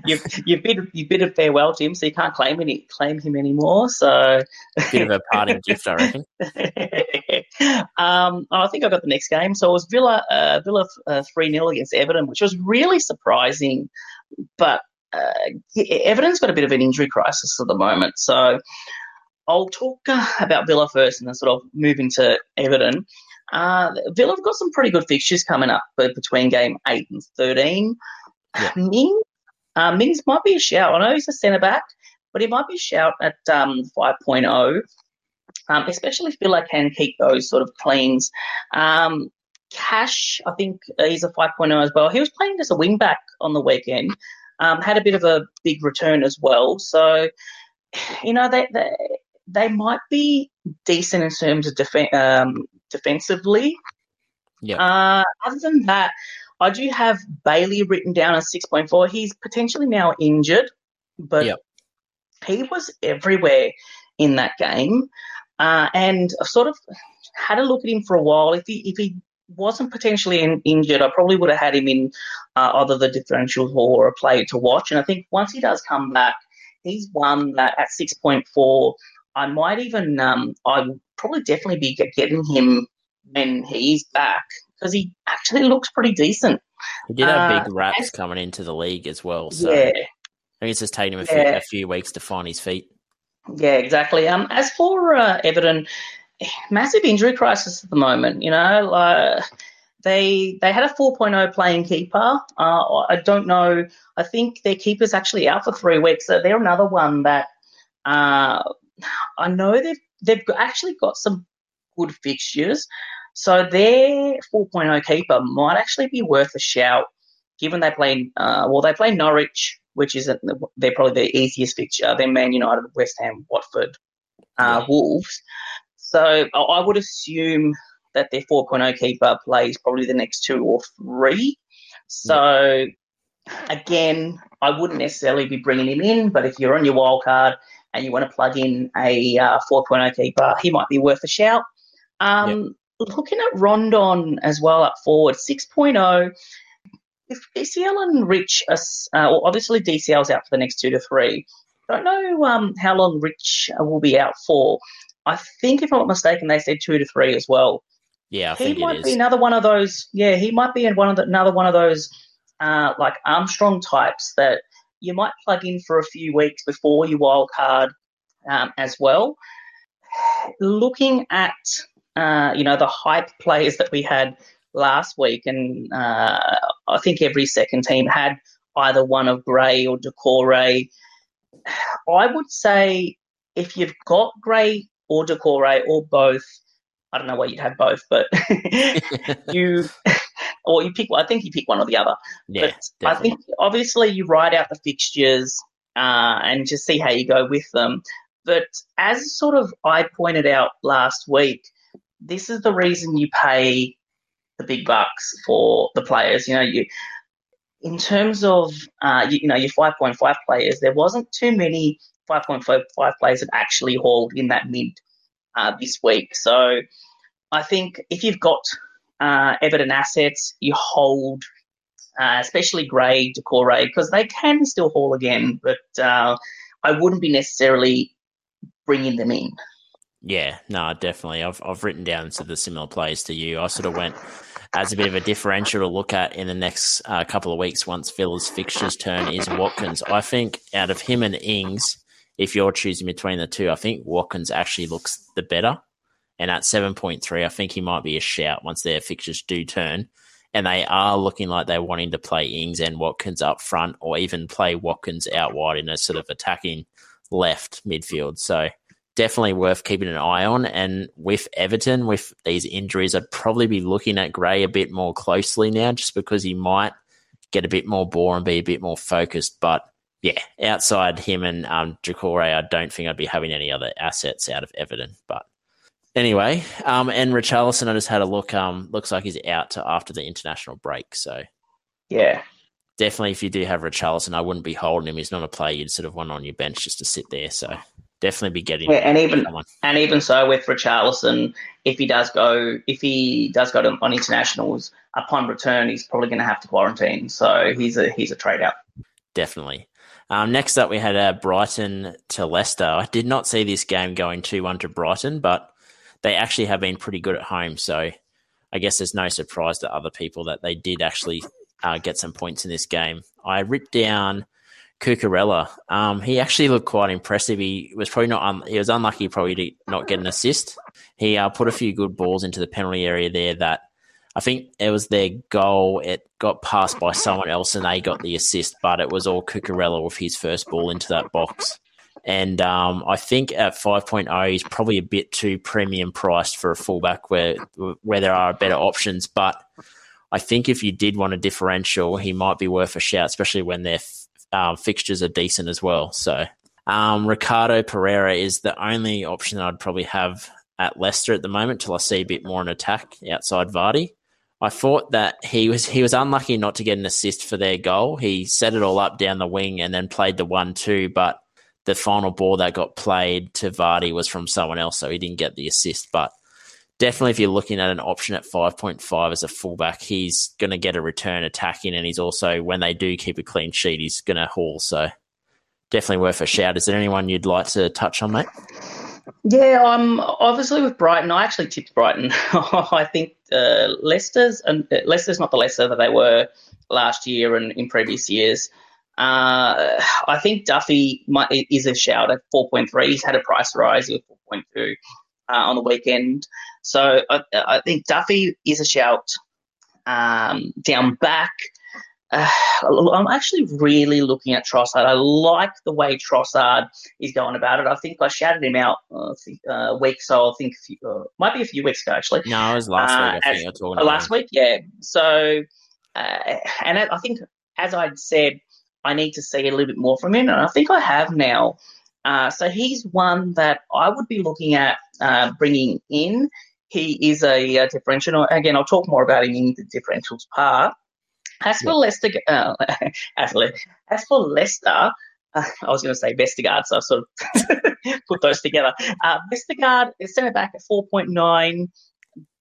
you've bid a farewell to him, so you can't claim him anymore. So bit of a parting gift, I reckon. I think I got the next game. So it was Villa 3-0 against Everton, which was really surprising. But Everton's got a bit of an injury crisis at the moment. So I'll talk about Villa first, and then sort of move into Everton. Villa have got some pretty good fixtures coming up between game 8 and 13. Yeah. Mings might be a shout. I know he's a centre-back, but he might be a shout at 5.0, especially if Villa can keep those sort of cleans. Cash, I think he's a 5.0 as well. He was playing as a wing-back on the weekend, had a bit of a big return as well. So, you know, they might be decent in terms of defensively. Yeah. Other than that, I do have Bailey written down as 6.4. He's potentially now injured, but he was everywhere in that game. And I've sort of had a look at him for a while. If he wasn't potentially injured, I probably would have had him in either the differential or a play to watch. And I think once he does come back, he's one that at 6.4, I might even I would probably definitely be getting him when he's back because he actually looks pretty decent. He did have big raps coming into the league as well. So yeah. I think it's just taken him a few weeks to find his feet. Yeah, exactly. As for Everton, massive injury crisis at the moment. You know, they had a 4.0 playing keeper. I don't know. I think their keeper's actually out for 3 weeks. So they're another one that I know they've actually got some good fixtures. So their 4.0 keeper might actually be worth a shout given they play they play Norwich, which is they're probably their easiest fixture. They're Man United, West Ham, Watford, Wolves. So I would assume that their 4.0 keeper plays probably the next 2 or 3. So, again, I wouldn't necessarily be bringing him in, but if you're on your wild card and you want to plug in a 4.0 keeper, he might be worth a shout. Looking at Rondon as well up forward, 6.0. If DCL and Rich are, well, obviously DCL's out for the next 2 to 3. Don't know how long Rich will be out for. I think, if I'm not mistaken, they said 2 to 3 as well. Yeah, I think he might be another one of those. Yeah, he might be another one of those like Armstrong types that you might plug in for a few weeks before you wild card as well. Looking at the hype players that we had last week, and I think every second team had either one of Gray or Decore. I would say if you've got Gray or Decore or both, I don't know why you'd have both, but you pick. I think you pick one or the other. Yeah, but I think obviously you ride out the fixtures and just see how you go with them. But as sort of I pointed out last week, this is the reason you pay the big bucks for the players. You know, you in terms of your 5.5 players, there wasn't too many 5.5 players that actually hauled in that mid this week. So I think if you've got Everton assets, you hold, especially Gray, Decore, because they can still haul again, but I wouldn't be necessarily bringing them in. Yeah, no, definitely. I've written down sort of the similar plays to you. I sort of went as a bit of a differential to look at in the next couple of weeks once Villa's fixtures turn is Watkins. I think out of him and Ings, if you're choosing between the two, I think Watkins actually looks the better. And at 7.3, I think he might be a shout once their fixtures do turn. And they are looking like they're wanting to play Ings and Watkins up front, or even play Watkins out wide in a sort of attacking left midfield. So definitely worth keeping an eye on. And with Everton, with these injuries, I'd probably be looking at Gray a bit more closely now, just because he might get a bit more ball and be a bit more focused. But yeah, outside him and Decore, I don't think I'd be having any other assets out of Everton. But anyway, and Richarlison, I just had a look. Looks like he's out to after the international break. So yeah, definitely if you do have Richarlison, I wouldn't be holding him. He's not a player you'd sort of want on your bench just to sit there. So definitely be getting and even so with Richarlison, if he does go to on internationals, upon return he's probably going to have to quarantine, so he's a trade out. Definitely. Next up, we had Brighton to Leicester. I did not see this game going 2-1 to Brighton, but they actually have been pretty good at home, so I guess there's no surprise to other people that they did actually get some points in this game. I ripped down Cucurella. He actually looked quite impressive. He was probably not. He was unlucky probably to not get an assist. He put a few good balls into the penalty area there. That I think it was their goal. It got passed by someone else and they got the assist, but it was all Cucurella with his first ball into that box. And I think at 5.0, he's probably a bit too premium priced for a fullback where there are better options. But I think if you did want a differential, he might be worth a shout, especially when they're fixtures are decent as well. So Ricardo Pereira is the only option that I'd probably have at Leicester at the moment till I see a bit more in attack outside Vardy. I thought that he was unlucky not to get an assist for their goal. He set it all up down the wing and then played the 1-2, but the final ball that got played to Vardy was from someone else, so he didn't get the assist. But definitely if you're looking at an option at 5.5 as a fullback, he's going to get a return attacking, and he's also, when they do keep a clean sheet, he's going to haul. So definitely worth a shout. Is there anyone you'd like to touch on, mate? Yeah, obviously with Brighton, I actually tipped Brighton. I think Leicester's not the Leicester that they were last year and in previous years. I think Duffy is a shout at 4.3. He's had a price rise of 4.2. On the weekend. So I think Duffy is a shout down back. I'm actually really looking at Trossard. I like the way Trossard is going about it. I think I shouted him out might be a few weeks ago, actually. No, it was last week, I think. Last week, yeah. So, and I think, as I'd said, I need to see a little bit more from him, and I think I have now. So he's one that I would be looking at bringing in. He is a differential. Again, I'll talk more about him in the differentials part. As for Leicester, I was going to say Vestergaard, so I've sort of put those together. Vestergaard is centre back at 4.9.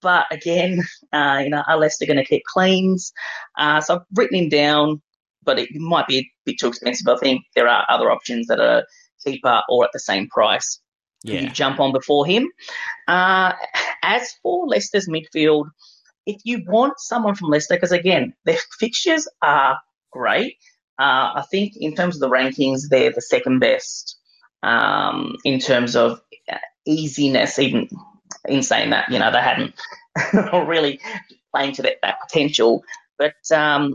But again, are Leicester going to keep cleans? So I've written him down, but it might be a bit too expensive. I think there are other options that are cheaper or at the same price. Yeah. You jump on before him. As for Leicester's midfield, if you want someone from Leicester, because again, their fixtures are great. I think in terms of the rankings, they're the second best in terms of easiness, even in saying that, they hadn't really playing to that potential. But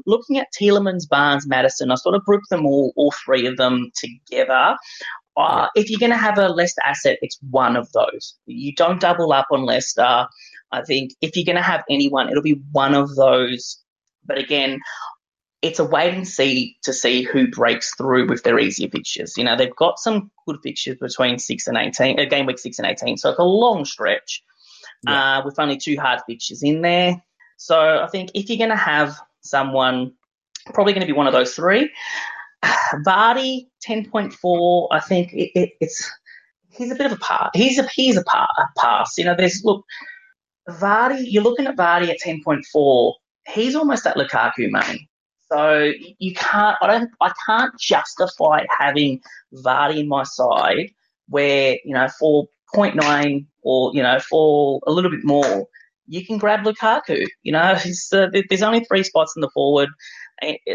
looking at Tielemans, Barnes, Madison, I sort of grouped them all three of them together. If you're going to have a Leicester asset, it's one of those. You don't double up on Leicester. I think if you're going to have anyone, it'll be one of those. But again, it's a wait and see to see who breaks through with their easier fixtures. They've got some good fixtures between game week 6 and 18, so it's a long stretch with only two hard fixtures in there. So I think if you're going to have someone, probably going to be one of those three. Vardy, 10.4, I think he's a bit of a pass. He's a pass. Vardy, you're looking at Vardy at 10.4. He's almost at Lukaku money. So you can't. I can't justify having Vardy in my side where 4.9 or for a little bit more, you can grab Lukaku. There's only three spots in the forward,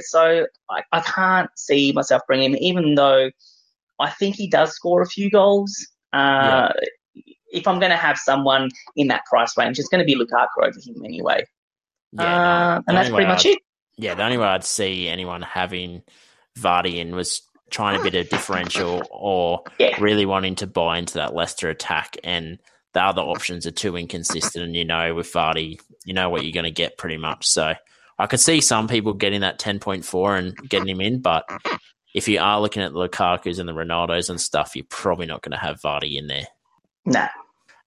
so I can't see myself bringing him. Even though I think he does score a few goals. If I'm going to have someone in that price range, it's going to be Lukaku over him anyway. And that's pretty much it. Yeah, the only way I'd see anyone having Vardy in was trying a bit of differential or really wanting to buy into that Leicester attack, and the other options are too inconsistent, and with Vardy, you know what you're going to get pretty much. So I could see some people getting that 10.4 and getting him in, but if you are looking at the Lukakus and the Ronaldos and stuff, you're probably not going to have Vardy in there. No.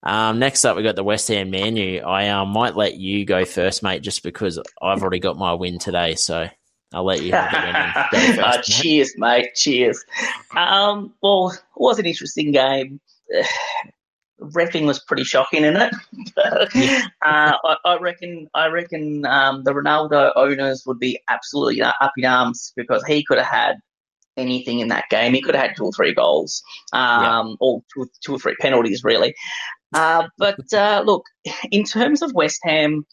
Next up, we got the West Ham menu. I might let you go first, mate, just because I've already got my win today, so I'll let you have the win. Cheers, mate. Cheers. Well, it was an interesting game. Reffing was pretty shocking in it. I reckon the Ronaldo owners would be absolutely up in arms because he could have had anything in that game. He could have had two or three goals, or two or three penalties, really. But look, in terms of West Ham,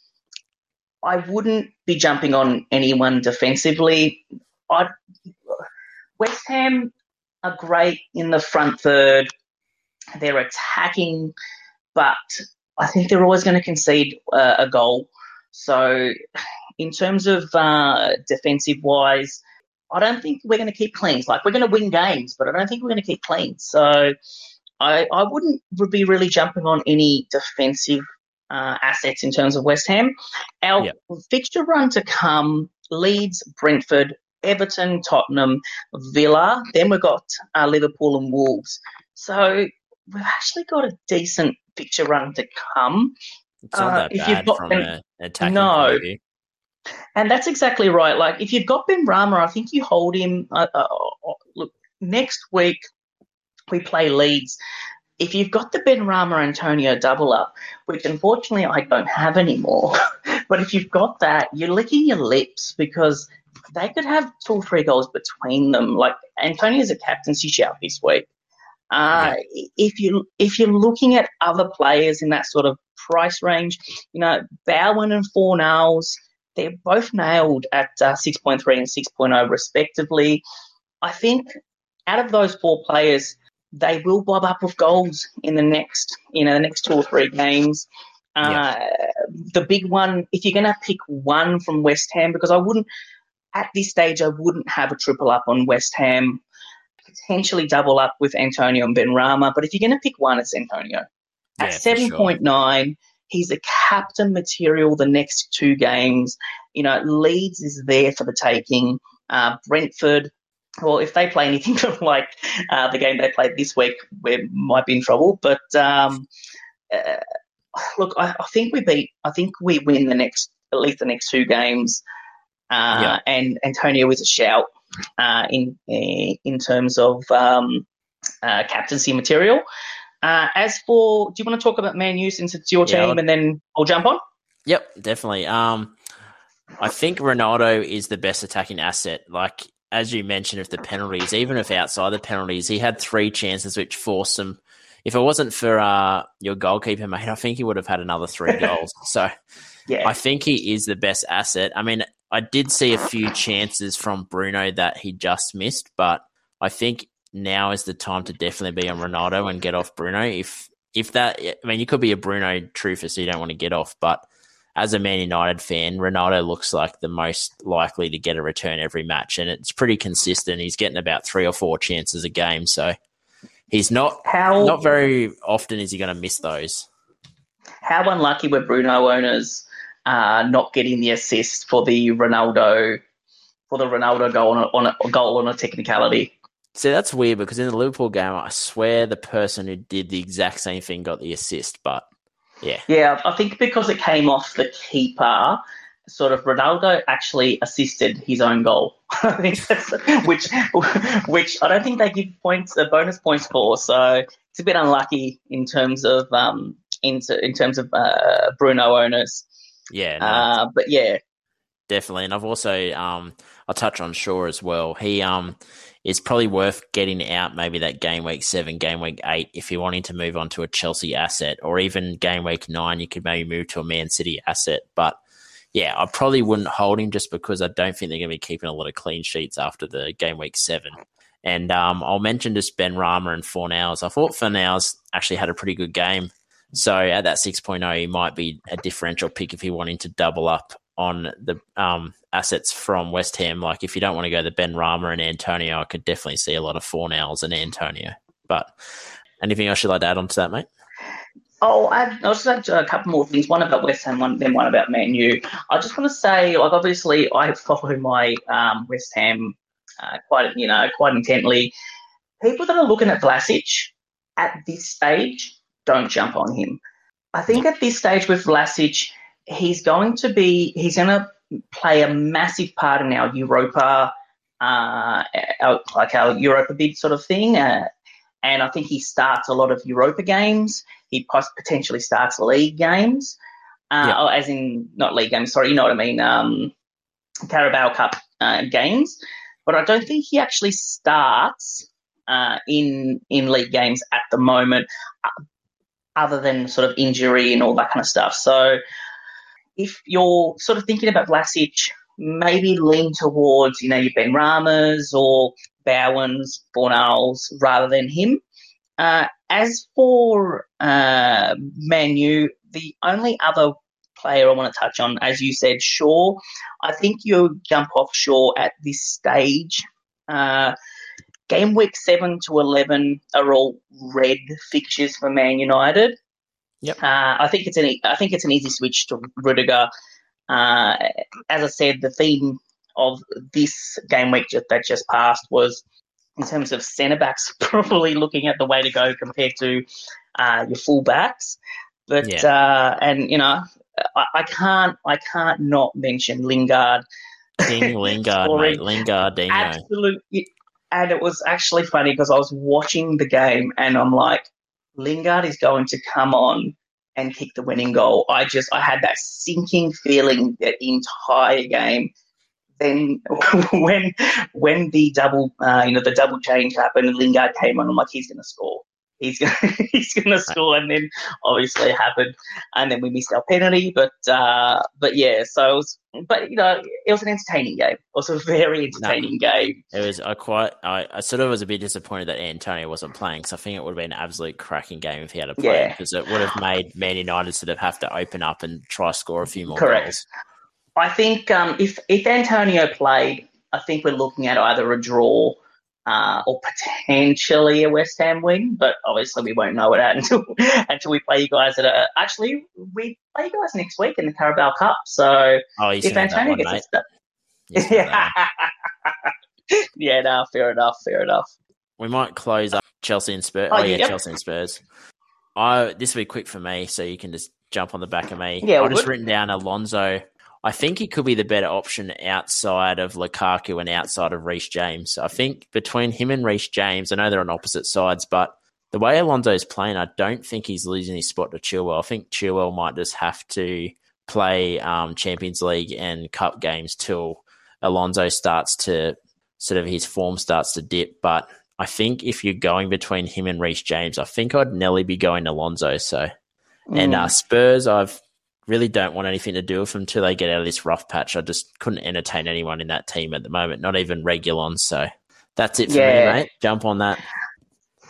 I wouldn't be jumping on anyone defensively. West Ham are great in the front third. They're attacking, but I think they're always going to concede a goal. So in terms of defensive-wise, I don't think we're going to keep cleans. Like, we're going to win games, but I don't think we're going to keep cleans. So I wouldn't be really jumping on any defensive assets in terms of West Ham. Our fixture run to come, Leeds, Brentford, Everton, Tottenham, Villa. Then we've got Liverpool and Wolves. So we've actually got a decent fixture run to come. It's not that bad if you've got from an attacking point of view. And that's exactly right. Like, if you've got Benrahma, I think you hold him. Look, next week we play Leeds. If you've got the Benrahma-Antonio double-up, which unfortunately I don't have anymore, but if you've got that, you're licking your lips because they could have two or three goals between them. Like, Antonio's a captaincy shout this week. If you're looking at other players in that sort of price range, Bowen and Fornals, they're both nailed at 6.3 and 6.0 respectively. I think out of those four players, they will bob up with goals in the next two or three games. The big one, if you're going to pick one from West Ham, because at this stage I wouldn't have a triple up on West Ham, potentially double up with Antonio and Benrahma. But if you're going to pick one, it's Antonio. At 7.9, he's a captain material the next two games. Leeds is there for the taking. Brentford, well, if they play anything from the game they played this week, we might be in trouble. But look, I think we win at least the next two games. And Antonio is a shout in terms of captaincy material. As for, do you want to talk about Man U since it's your team, and then I'll jump on? Yep, definitely. I think Ronaldo is the best attacking asset. Like, as you mentioned, if the penalties, even if outside the penalties, he had three chances which forced him. If it wasn't for your goalkeeper, mate, I think he would have had another three goals. So yeah. I think he is the best asset. I mean, I did see a few chances from Bruno that he just missed, but I think now is the time to definitely be on Ronaldo and get off Bruno. If that, I mean, you could be a Bruno truther, so you don't want to get off, but as a Man United fan, Ronaldo looks like the most likely to get a return every match, and it's pretty consistent. He's getting about 3 or 4 chances a game, so he's not very often is he going to miss those. How unlucky were Bruno owners not getting the assist for the Ronaldo goal on a technicality? See, that's weird because in the Liverpool game, I swear the person who did the exact same thing got the assist, but yeah. Yeah, I think because it came off the keeper, sort of Ronaldo actually assisted his own goal, I think that's, which I don't think they give bonus points for. So it's a bit unlucky in terms of Bruno owners. Yeah. No, but yeah. Definitely. And I've also I'll touch on Shaw as well. He is probably worth getting out maybe that game week 7, game week 8 if you're wanting to move on to a Chelsea asset, or even game week 9 you could maybe move to a Man City asset. But yeah, I probably wouldn't hold him just because I don't think they're going to be keeping a lot of clean sheets after the game week 7. And I'll mention just Benrahma and Fornals. I thought Fornals actually had a pretty good game. So at that 6.0, he might be a differential pick if you're wanting to double up on the assets from West Ham. Like if you don't want to go the Benrahma and Antonio, I could definitely see a lot of Fornals and Antonio. But anything else you'd like to add on to that, mate? Oh, I'll just add a couple more things, one about West Ham, then one about Man U. I just want to say, like, obviously I follow my West Ham quite intently. People that are looking at Vlasic at this stage, don't jump on him. I think at this stage with Vlasic, he's going to play a massive part in our Europa, our Europa bid sort of thing. And I think he starts a lot of Europa games. He potentially starts league games, as in not league games, sorry, you know what I mean, Carabao Cup games. But I don't think he actually starts in league games at the moment, other than sort of injury and all that kind of stuff. So if you're sort of thinking about Vlasic, maybe lean towards, your Benrahmas or Bowens, Fornals, rather than him. As for Man U, the only other player I want to touch on, as you said, Shaw. I think you jump off Shaw at this stage. Game week 7 to 11 are all red fixtures for Man United. Yep. I think it's an easy switch to Rudiger. As I said, the theme of this game week that just passed was, in terms of centre-backs, probably looking at the way to go compared to your full-backs. But, I can't not mention Lingard. Lingard, mate. Lingard, Dino. Absolutely. And it was actually funny because I was watching the game and I'm like, Lingard is going to come on and kick the winning goal. I had that sinking feeling that entire game. Then when the double, the double change happened and Lingard came on, I'm like, he's going to score. He's going to score. And then obviously it happened. And then we missed our penalty. But yeah, so it was an entertaining game. It was a very entertaining game. It was I sort of was a bit disappointed that Antonio wasn't playing, because I think it would have been an absolute cracking game if he had played, because it would have made Man United sort of have to open up and try score a few more goals. I think if Antonio played, I think we're looking at either a draw or potentially a West Ham win, but obviously we won't know it out until we play you guys actually, we play you guys next week in the Carabao Cup. So if Antonio gets it, yeah, no, fair enough. We might close up Chelsea and Spurs. Chelsea and Spurs. This will be quick for me, so you can just jump on the back of me. Yeah, I've just written down Alonso. I think he could be the better option outside of Lukaku and outside of Reece James. I think between him and Reece James, I know they're on opposite sides, but the way Alonso's playing, I don't think he's losing his spot to Chilwell. I think Chilwell might just have to play Champions League and Cup games till Alonso starts to sort of his form starts to dip. But I think if you're going between him and Reece James, I think I'd nearly be going Alonso. And Spurs, I've really don't want anything to do with them until they get out of this rough patch. I just couldn't entertain anyone in that team at the moment, not even Reguilon. So that's it for me, mate. Jump on that.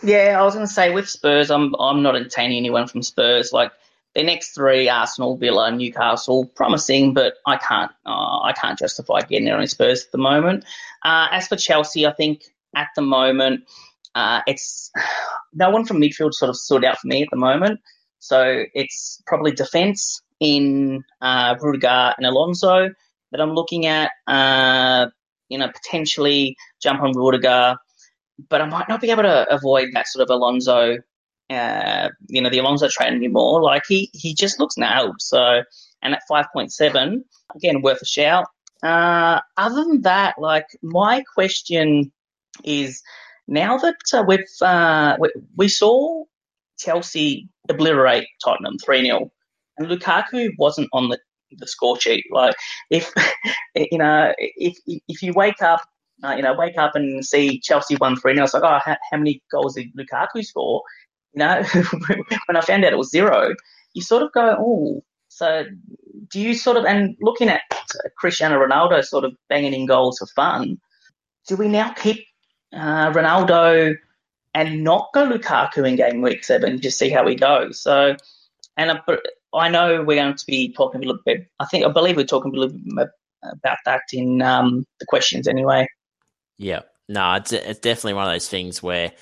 Yeah, I was going to say with Spurs, I'm not entertaining anyone from Spurs. Like their next three, Arsenal, Villa, Newcastle, promising, but I can't justify getting there on Spurs at the moment. As for Chelsea, I think at the moment it's no one from midfield sort of stood out for me at the moment. So it's probably defence in Rudiger and Alonso that I'm looking at. Potentially jump on Rudiger, but I might not be able to avoid that sort of Alonso, the Alonso trade anymore. Like he just looks nailed. So, and at 5.7, again, worth a shout. Other than that, like my question is now that we saw Chelsea obliterate Tottenham 3-0, and Lukaku wasn't on the score sheet. Like if you wake up and see Chelsea won 3-0, it's like, oh, how many goals did Lukaku score? When I found out it was 0, you sort of go, oh. So do you sort of, and looking at Cristiano Ronaldo sort of banging in goals for fun, do we now keep Ronaldo and not go Lukaku in game week 7, just see how he goes? So, and I know we're going to be talking a little bit, I believe we're talking a little bit about that in the questions anyway. Yeah, no, it's definitely one of those things where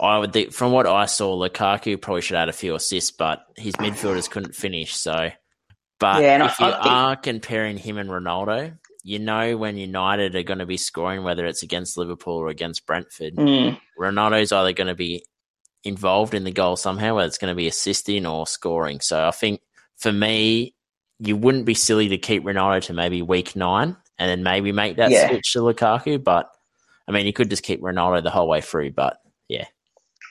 I would think, from what I saw, Lukaku probably should add a few assists, but his midfielders couldn't finish. So, but yeah, if you are comparing him and Ronaldo, when United are going to be scoring, whether it's against Liverpool or against Brentford, Ronaldo's either going to be involved in the goal somehow, whether it's going to be assisting or scoring. So I think for me, you wouldn't be silly to keep Ronaldo to maybe week 9 and then maybe make that switch to Lukaku. But, I mean, you could just keep Ronaldo the whole way through, but yeah.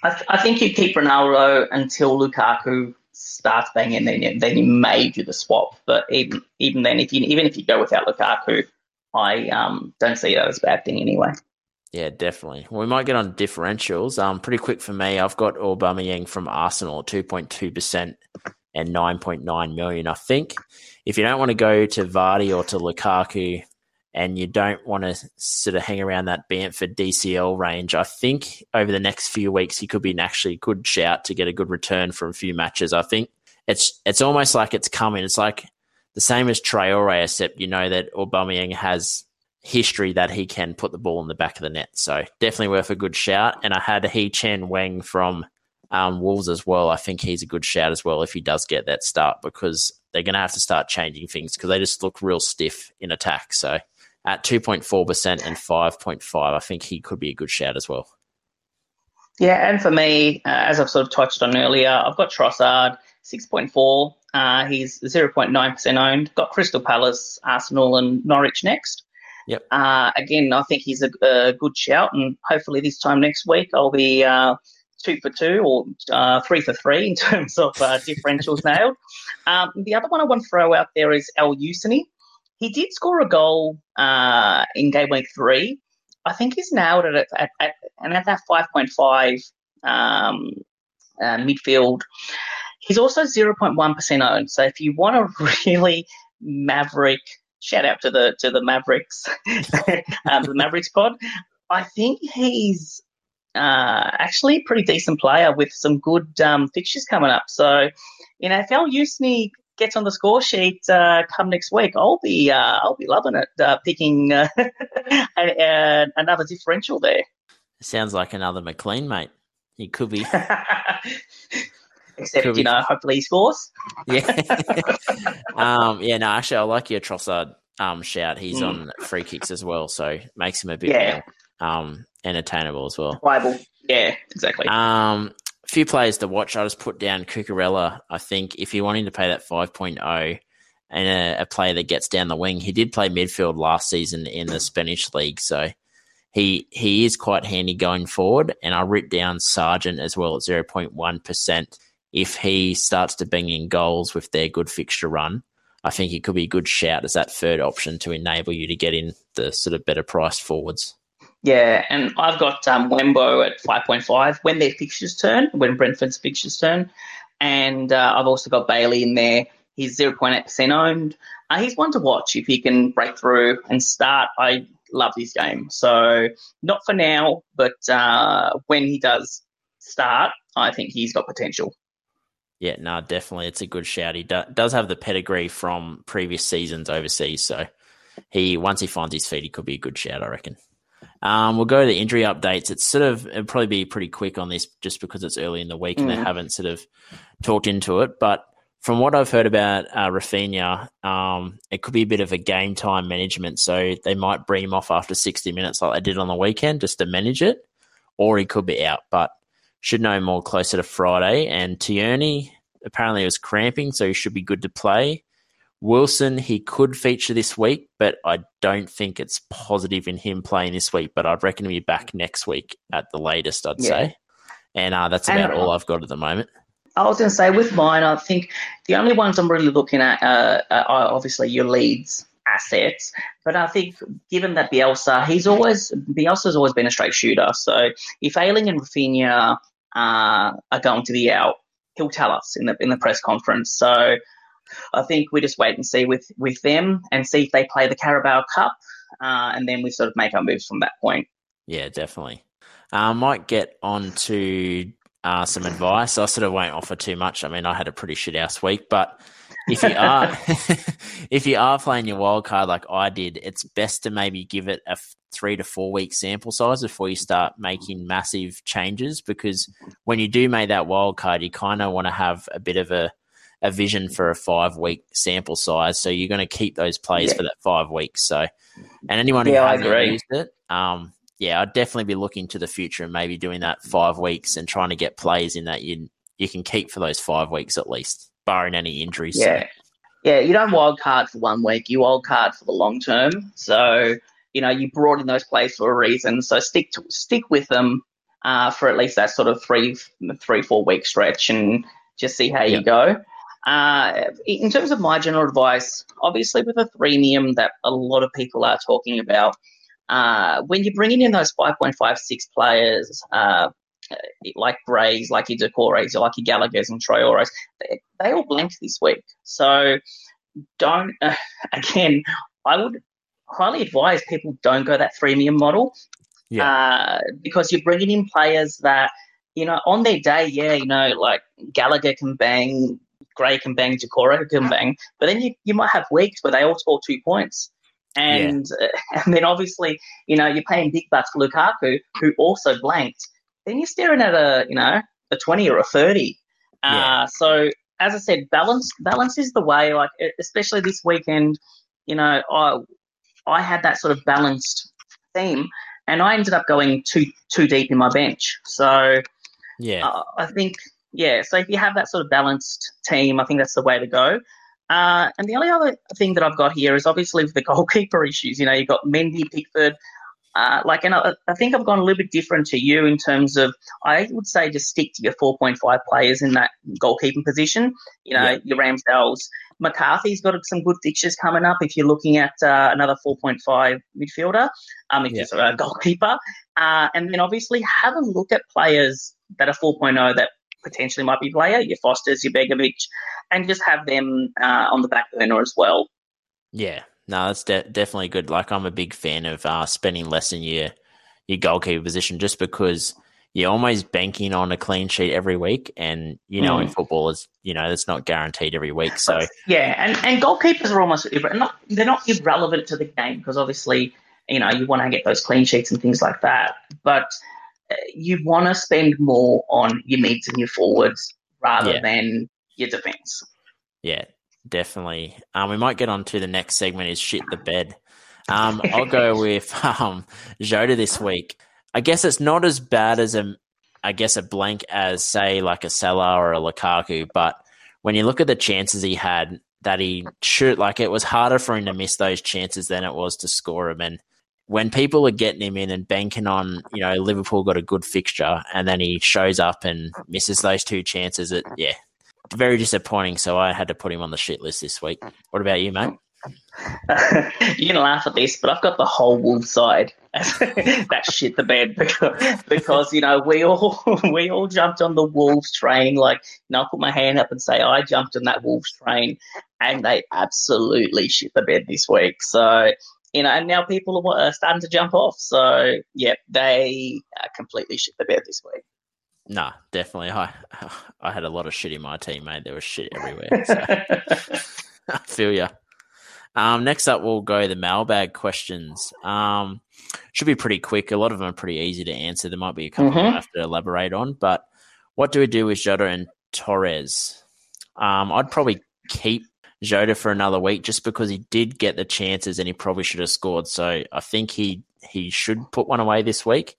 I think you keep Ronaldo until Lukaku starts banging, and then you may do the swap. But even then, if you go without Lukaku, I don't see that as a bad thing anyway. Yeah, definitely. Well, we might get on differentials. Pretty quick for me, I've got Aubameyang from Arsenal at 2.2% and 9.9 million. I think if you don't want to go to Vardy or to Lukaku, and you don't want to sort of hang around that Bamford DCL range, I think over the next few weeks he could be an actually good shout to get a good return from a few matches. I think it's almost like it's coming. It's like the same as Traore, except you know that Aubameyang has history that he can put the ball in the back of the net. So definitely worth a good shout. And I had He-Chen Wang from Wolves as well. I think he's a good shout as well if he does get that start, because they're going to have to start changing things because they just look real stiff in attack. So at 2.4% and 5.5, I think he could be a good shout as well. Yeah, and for me, as I've sort of touched on earlier, I've got Trossard, 6.4. He's 0.9% owned. Got Crystal Palace, Arsenal and Norwich next. Yep. Again, I think he's a good shout, and hopefully this time next week I'll be 2 for 2 or 3 for 3 in terms of differentials nailed. The other one I want to throw out there is El Yousini. He did score a goal in game week 3. I think he's nailed it at that 5.5 midfield. He's also 0.1% owned. So if you want a really maverick, shout out to the Mavericks, the Mavericks pod, I think he's actually a pretty decent player with some good fixtures coming up. So, if El Yousini gets on the score sheet come next week, I'll be loving it, picking another differential there. Sounds like another McLean, mate. He could be. Except, hopefully he scores. Yeah. No, actually, I like your Trossard shout. He's on free kicks as well, so makes him a bit more entertainable as well. Viable. Yeah, exactly. Few players to watch. I just put down Cucurella. I think if you're wanting to pay that 5.0 and a player that gets down the wing, he did play midfield last season in the Spanish league, so he is quite handy going forward. And I wrote down Sargent as well at 0.1%. If he starts to bang in goals with their good fixture run, I think he could be a good shout as that third option to enable you to get in the sort of better priced forwards. Yeah, and I've got Wembo at 5.5 when their fixtures turn, when Brentford's fixtures turn. And I've also got Bailey in there. He's 0.8% owned. He's one to watch if he can break through and start. I love this game. So not for now, but when he does start, I think he's got potential. Yeah, no, definitely. It's a good shout. He does have the pedigree from previous seasons overseas. So once he finds his feet, he could be a good shout, I reckon. We'll go to the injury updates. It'll probably be pretty quick on this just because it's early in the week and they haven't sort of talked into it. But from what I've heard about Rafinha, it could be a bit of a game time management. So they might bring him off after 60 minutes like they did on the weekend just to manage it, or he could be out. But should know more closer to Friday. And Tierney apparently was cramping, so he should be good to play. Wilson, he could feature this week, but I don't think it's positive in him playing this week. But I'd reckon he'll be back next week at the latest, I'd say. And that's about all I've got at the moment. I was going to say, with mine, I think the only ones I'm really looking at are obviously your Leeds assets. But I think given that Bielsa's always been a straight shooter. So if Ailing and Rafinha are going to be out, he'll tell us in the press conference. So I think we just wait and see with them and see if they play the Carabao Cup, and then we sort of make our moves from that point. Yeah, definitely. I might get on to some advice. I sort of won't offer too much. I mean, I had a pretty shit-ass week, but if you are playing your wild card like I did, it's best to maybe give it a 3 to 4 week sample size before you start making massive changes, because when you do make that wild card, you kind of want to have a bit of a vision for a 5 week sample size. So you're going to keep those plays for that 5 weeks. So, and anyone who hasn't used it, I'd definitely be looking to the future and maybe doing that 5 weeks and trying to get plays in that you can keep for those 5 weeks at least, barring any injuries. Yeah. So. Yeah. You don't wild card for 1 week, you wild card for the long term. So, you brought in those plays for a reason. So stick with them for at least that sort of three, 4 week stretch and just see how you go. In terms of my general advice, obviously with a freemium that a lot of people are talking about, when you're bringing in those 5.56 players like Brays, like your Decores, like your Gallaghers and Traores, they all blanked this week. So don't again, I would highly advise people don't go that freemium model because you're bringing in players that, on their day, like Gallagher can bang, Gray can bang, Jacora can bang. But then you might have weeks where they all score 2 points. And then obviously, you're paying big bucks for Lukaku, who also blanked. Then you're staring at a 20 or a 30. So, as I said, balance is the way, like, especially this weekend, I had that sort of balanced theme and I ended up going too deep in my bench. So, I think... Yeah, so if you have that sort of balanced team, I think that's the way to go. And the only other thing that I've got here is obviously with the goalkeeper issues. You've got Mendy, Pickford. And I think I've gone a little bit different to you in terms of, I would say just stick to your 4.5 players in that goalkeeping position. Your Ramsdale's. McCarthy's got some good fixtures coming up if you're looking at another 4.5 midfielder, if you're a goalkeeper. And then obviously have a look at players that are 4.0 that potentially might be player, your Fosters, your Begovic, and just have them on the back burner as well. Yeah, no, that's definitely good. Like, I'm a big fan of spending less in your goalkeeper position just because you're almost banking on a clean sheet every week, and, in football, that's not guaranteed every week. So and goalkeepers are almost they're not irrelevant to the game because obviously, you want to get those clean sheets and things like that, but you want to spend more on your mids and your forwards rather than your defence. Yeah, definitely. We might get on to the next segment is shit the bed. I'll go with Jota this week. I guess it's not as bad as a blank as, say, like a Salah or a Lukaku, but when you look at the chances he had that he should, like, it was harder for him to miss those chances than it was to score them. And when people are getting him in and banking on, you know, Liverpool got a good fixture and then he shows up and misses those two chances, yeah, very disappointing. So I had to put him on the shit list this week. What about you, mate? You're going to laugh at this, but I've got the whole Wolves side that shit the bed because you know, we all jumped on the Wolves train. Like, you know, I'll put my hand up and say I jumped on that Wolves train, and they absolutely shit the bed this week. So, you know, and now people are starting to jump off. So, yeah, they completely shit the bed this week. No, definitely. I had a lot of shit in my team, mate. There was shit everywhere. So. I feel ya. Next up, we'll go the mailbag questions. Should be pretty quick. A lot of them are pretty easy to answer. There might be a couple I have to elaborate on. But what do we do with Jota and Torres? I'd probably keep Jota for another week just because he did get the chances and he probably should have scored. So I think he should put one away this week.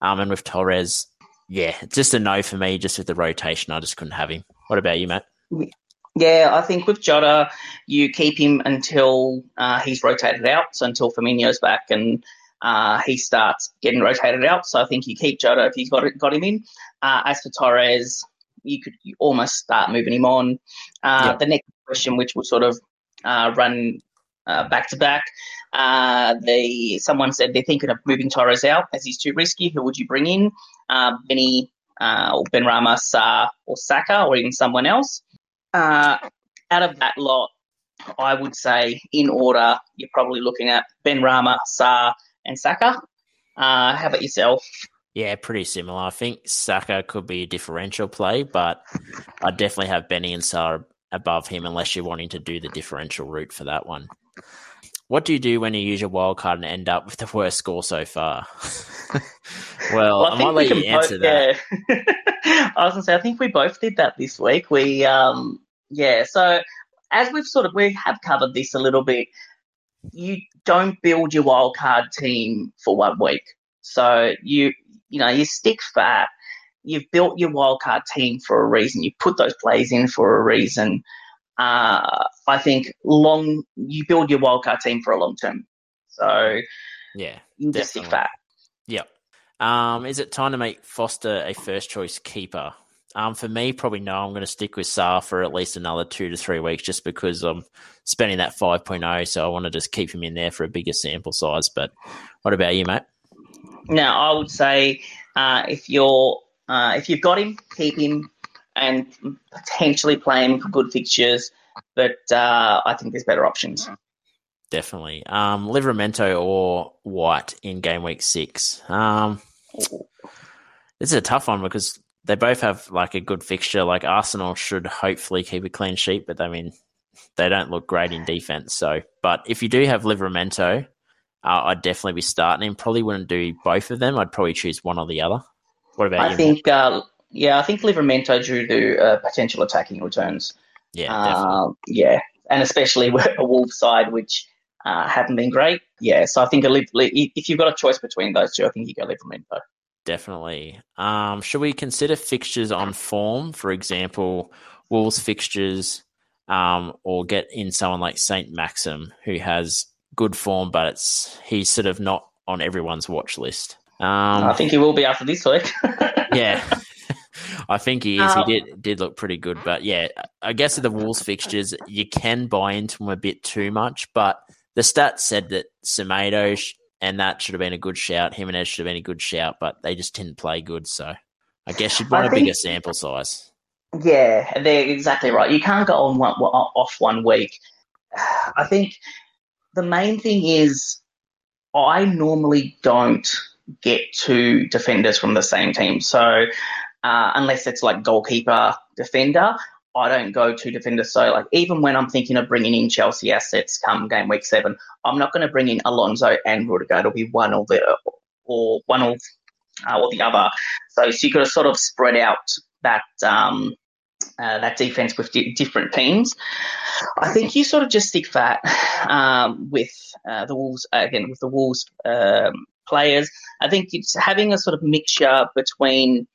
And with Torres, yeah, it's just a no for me. Just with the rotation, I just couldn't have him. What about you, Matt? Yeah, I think with Jota, you keep him until he's rotated out, so until Firmino's back and he starts getting rotated out. So I think you keep Jota if you've got him in. As for Torres, you almost start moving him on. The next question, which will sort of run back to back, someone said they're thinking of moving Torres out as he's too risky. Who would you bring in? Or Benrahma, Sa, or Saka, or even someone else? Out of that lot, I would say in order, you're probably looking at Benrahma, Sa, and Saka. How about yourself? Yeah, pretty similar. I think Saka could be a differential play, but I definitely have Benny and Sa above him unless you're wanting to do the differential route for that one. What do you do when you use your wild card and end up with the worst score so far? Well, I might let you answer that. Yeah. I was going to say, I think we both did that this week. We, so as we have covered this a little bit, you don't build your wild card team for 1 week. So you stick fat. You've built your wild card team for a reason. You put those plays in for a reason. I think you build your wildcard team for a long term. So yeah, you just stick fat. Yep. Is it time to make Foster a first choice keeper? For me, probably no. I'm going to stick with Sa for at least another 2 to 3 weeks just because I'm spending that 5.0. So I want to just keep him in there for a bigger sample size. But what about you, mate? Now, I would say if you've got him, keep him. And potentially playing for good fixtures, but I think there's better options. Definitely. Livramento or White in game week 6. This is a tough one because they both have like a good fixture. Like Arsenal should hopefully keep a clean sheet, but I mean, they don't look great in defense. So, but if you do have Livramento, I'd definitely be starting him. Probably wouldn't do both of them. I'd probably choose one or the other. What about you? I think Livramento due to potential attacking returns. Yeah, and especially with a Wolves side, which haven't been great. Yeah, so I think if you've got a choice between those two, I think you go Livramento. Definitely. Should we consider fixtures on form, for example, Wolves fixtures, or get in someone like St Maximin, who has good form, but he's sort of not on everyone's watch list? I think he will be after this week. Yeah. I think he is. He did look pretty good. But, yeah, I guess with the Wolves fixtures, you can buy into him a bit too much. But the stats said that Semedo and that should have been a good shout. Jimenez should have been a good shout, but they just didn't play good. So I guess you'd want a bigger sample size. Yeah, they're exactly right. You can't go off 1 week. I think the main thing is I normally don't get two defenders from the same team. So unless it's like goalkeeper, defender, I don't go to defender. So like even when I'm thinking of bringing in Chelsea assets come game week 7, I'm not going to bring in Alonso and Rudiger. It'll be one or the other. So you've got to sort of spread out that that defense with different teams. I think you sort of just stick fat with the Wolves again with the Wolves players. I think it's having a sort of mixture between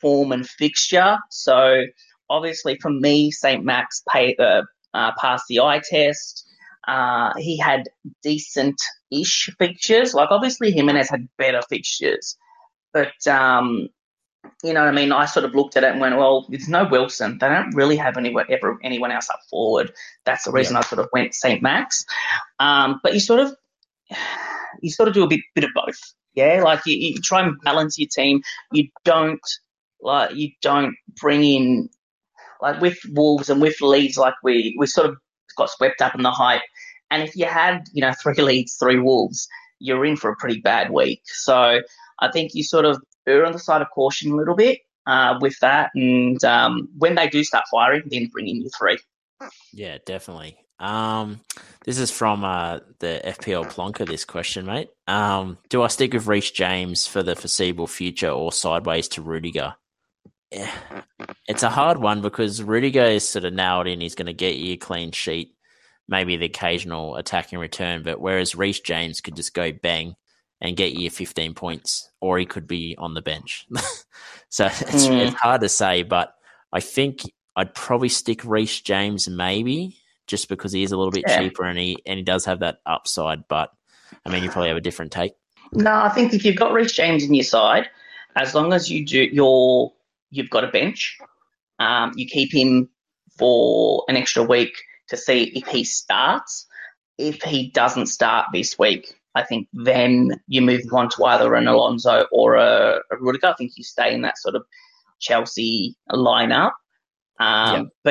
form and fixture. So obviously for me, St Max passed the eye test. He had decent-ish fixtures. Like, obviously, Jimenez had better fixtures. But, you know what I mean? I sort of looked at it and went, well, there's no Wilson. They don't really have anyone else up forward. That's the reason I sort of went St Max. But you sort of do a bit of both. Yeah, like you try and balance your team. You don't bring in, like with Wolves and with Leeds, like we sort of got swept up in the hype. And if you had, 3 Leeds, 3 Wolves, you're in for a pretty bad week. So I think you sort of err on the side of caution a little bit with that. And when they do start firing, then bring in your 3. Yeah, definitely. This is from the FPL Plonker, this question, mate. Do I stick with Reece James for the foreseeable future or sideways to Rudiger? Yeah. It's a hard one because Rudiger is sort of nailed in. He's going to get you a clean sheet, maybe the occasional attacking return, but whereas Reece James could just go bang and get you 15 points, or he could be on the bench. So it's hard to say, but I think I'd probably stick Reece James maybe, just because he is a little bit cheaper and he does have that upside. But, I mean, you probably have a different take. No, I think if you've got Reece James in your side, as long as you've got a bench, you keep him for an extra week to see if he starts. If he doesn't start this week, I think then you move on to either an Alonso or a Rudiger. I think you stay in that sort of Chelsea lineup. But,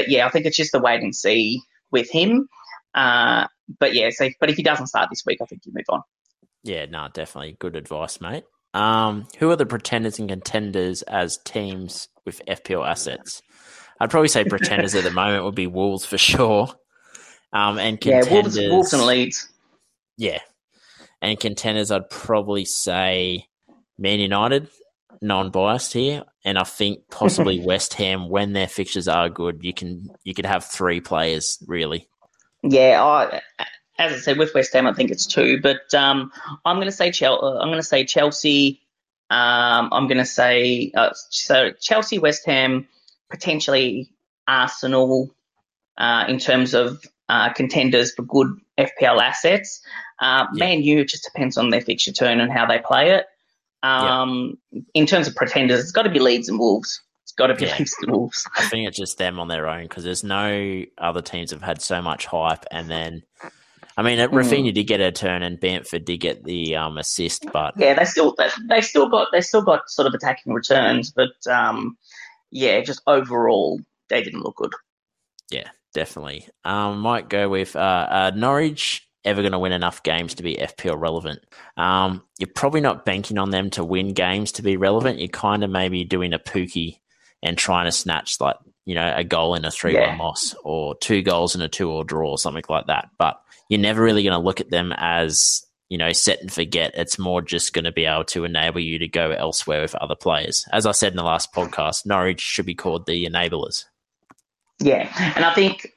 I think it's just the wait and see with him. But if he doesn't start this week, I think you move on. Yeah, no, definitely. Good advice, mate. Who are the pretenders and contenders as teams with FPL assets? I'd probably say pretenders at the moment would be Wolves for sure. And contenders. Yeah, Wolves and Leeds. Yeah. And contenders, I'd probably say Man United, non-biased here. And I think possibly West Ham, when their fixtures are good, you could have 3 players, really. Yeah, as I said, with West Ham, I think it's 2. But I'm going to say Chelsea. I'm going to say Chelsea, West Ham, potentially Arsenal in terms of contenders for good FPL assets. Man U, it just depends on their fixture turn and how they play it. In terms of pretenders, it's got to be Leeds and Wolves. Leeds and Wolves. I think it's just them on their own because there's no other teams have had so much hype. And then, I mean, Rafinha did get a turn and Bamford did get the assist, but they still got sort of attacking returns, but just overall they didn't look good. Yeah, definitely. Might go with Norwich. Ever going to win enough games to be FPL relevant. You're probably not banking on them to win games to be relevant. You're kind of maybe doing a Pukki and trying to snatch like, a goal in a 3-1 loss or 2 goals in a 2-2 draw or something like that. But you're never really going to look at them as, set and forget. It's more just going to be able to enable you to go elsewhere with other players. As I said in the last podcast, Norwich should be called the enablers. Yeah, and I think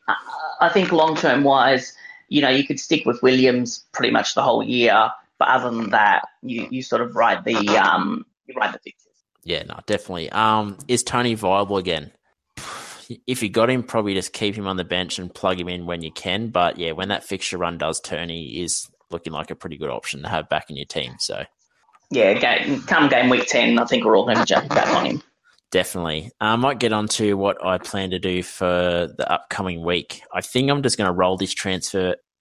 long-term wise, you could stick with Williams pretty much the whole year, but other than that, you sort of ride the fixtures. Yeah, no, definitely. Is Toney viable again? If you got him, probably just keep him on the bench and plug him in when you can. But yeah, when that fixture run does turn, he is looking like a pretty good option to have back in your team. So yeah, come game week 10, I think we're all going to jump back on him. Definitely. I might get on to what I plan to do for the upcoming week. I think I'm just going to roll this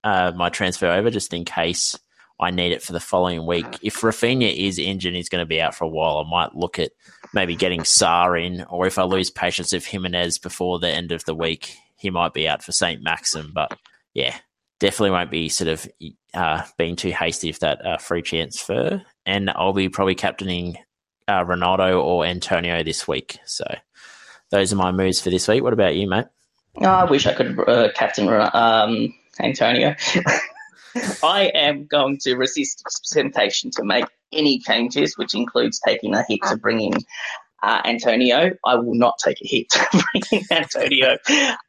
my transfer over just in case I need it for the following week. If Rafinha is injured, he's going to be out for a while. I might look at maybe getting Sa in, or if I lose patience with Jimenez before the end of the week, he might be out for St Maximin. But yeah, definitely won't be sort of being too hasty if that free transfer. And I'll be probably captaining Ronaldo or Antonio this week. So those are my moves for this week. What about you, mate? Oh, I wish I could captain Antonio. I am going to resist temptation to make any changes, which includes taking a hit to bring in Antonio. I will not take a hit to bring in Antonio.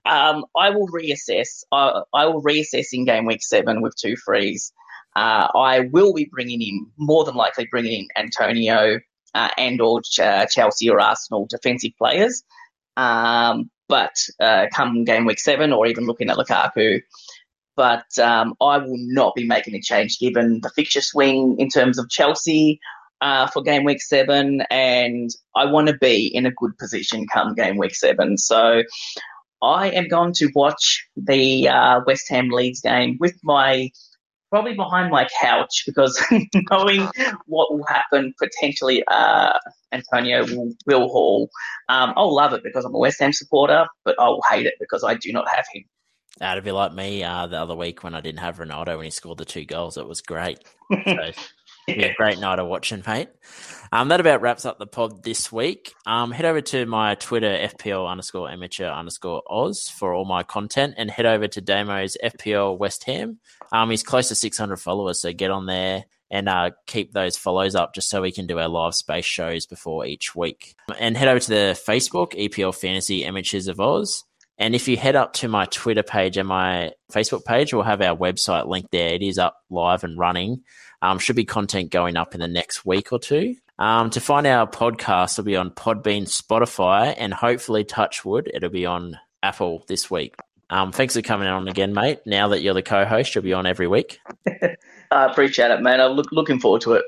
I will reassess. I will reassess in game week 7 with 2 frees. I will be more than likely bringing in Antonio and Chelsea or Arsenal defensive players. But come game week 7 or even looking at Lukaku, But I will not be making a change given the fixture swing in terms of Chelsea for game week 7, and I want to be in a good position come game week 7. So I am going to watch the West Ham Leeds game with my probably behind my couch, because knowing what will happen, potentially Antonio will haul. I'll love it because I'm a West Ham supporter, but I'll hate it because I do not have him. That'd be like me the other week when I didn't have Ronaldo and he scored the 2 goals. It was great. So, yeah, great night of watching, mate. That about wraps up the pod this week. Head over to my Twitter, FPL_amateur_Oz, for all my content, and head over to Damo's FPL West Ham. He's close to 600 followers, so get on there and keep those follows up just so we can do our live space shows before each week. And head over to the Facebook, EPL Fantasy Amateurs of Oz. And if you head up to my Twitter page and my Facebook page, we'll have our website link there. It is up live and running. Should be content going up in the next week or two. To find our podcast, it'll be on Podbean, Spotify, and hopefully, touch wood, it'll be on Apple this week. Thanks for coming on again, mate. Now that you're the co-host, you'll be on every week. I appreciate it, man. I'm looking forward to it.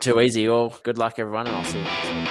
Too easy. Well, good luck, everyone, and I'll see you next time.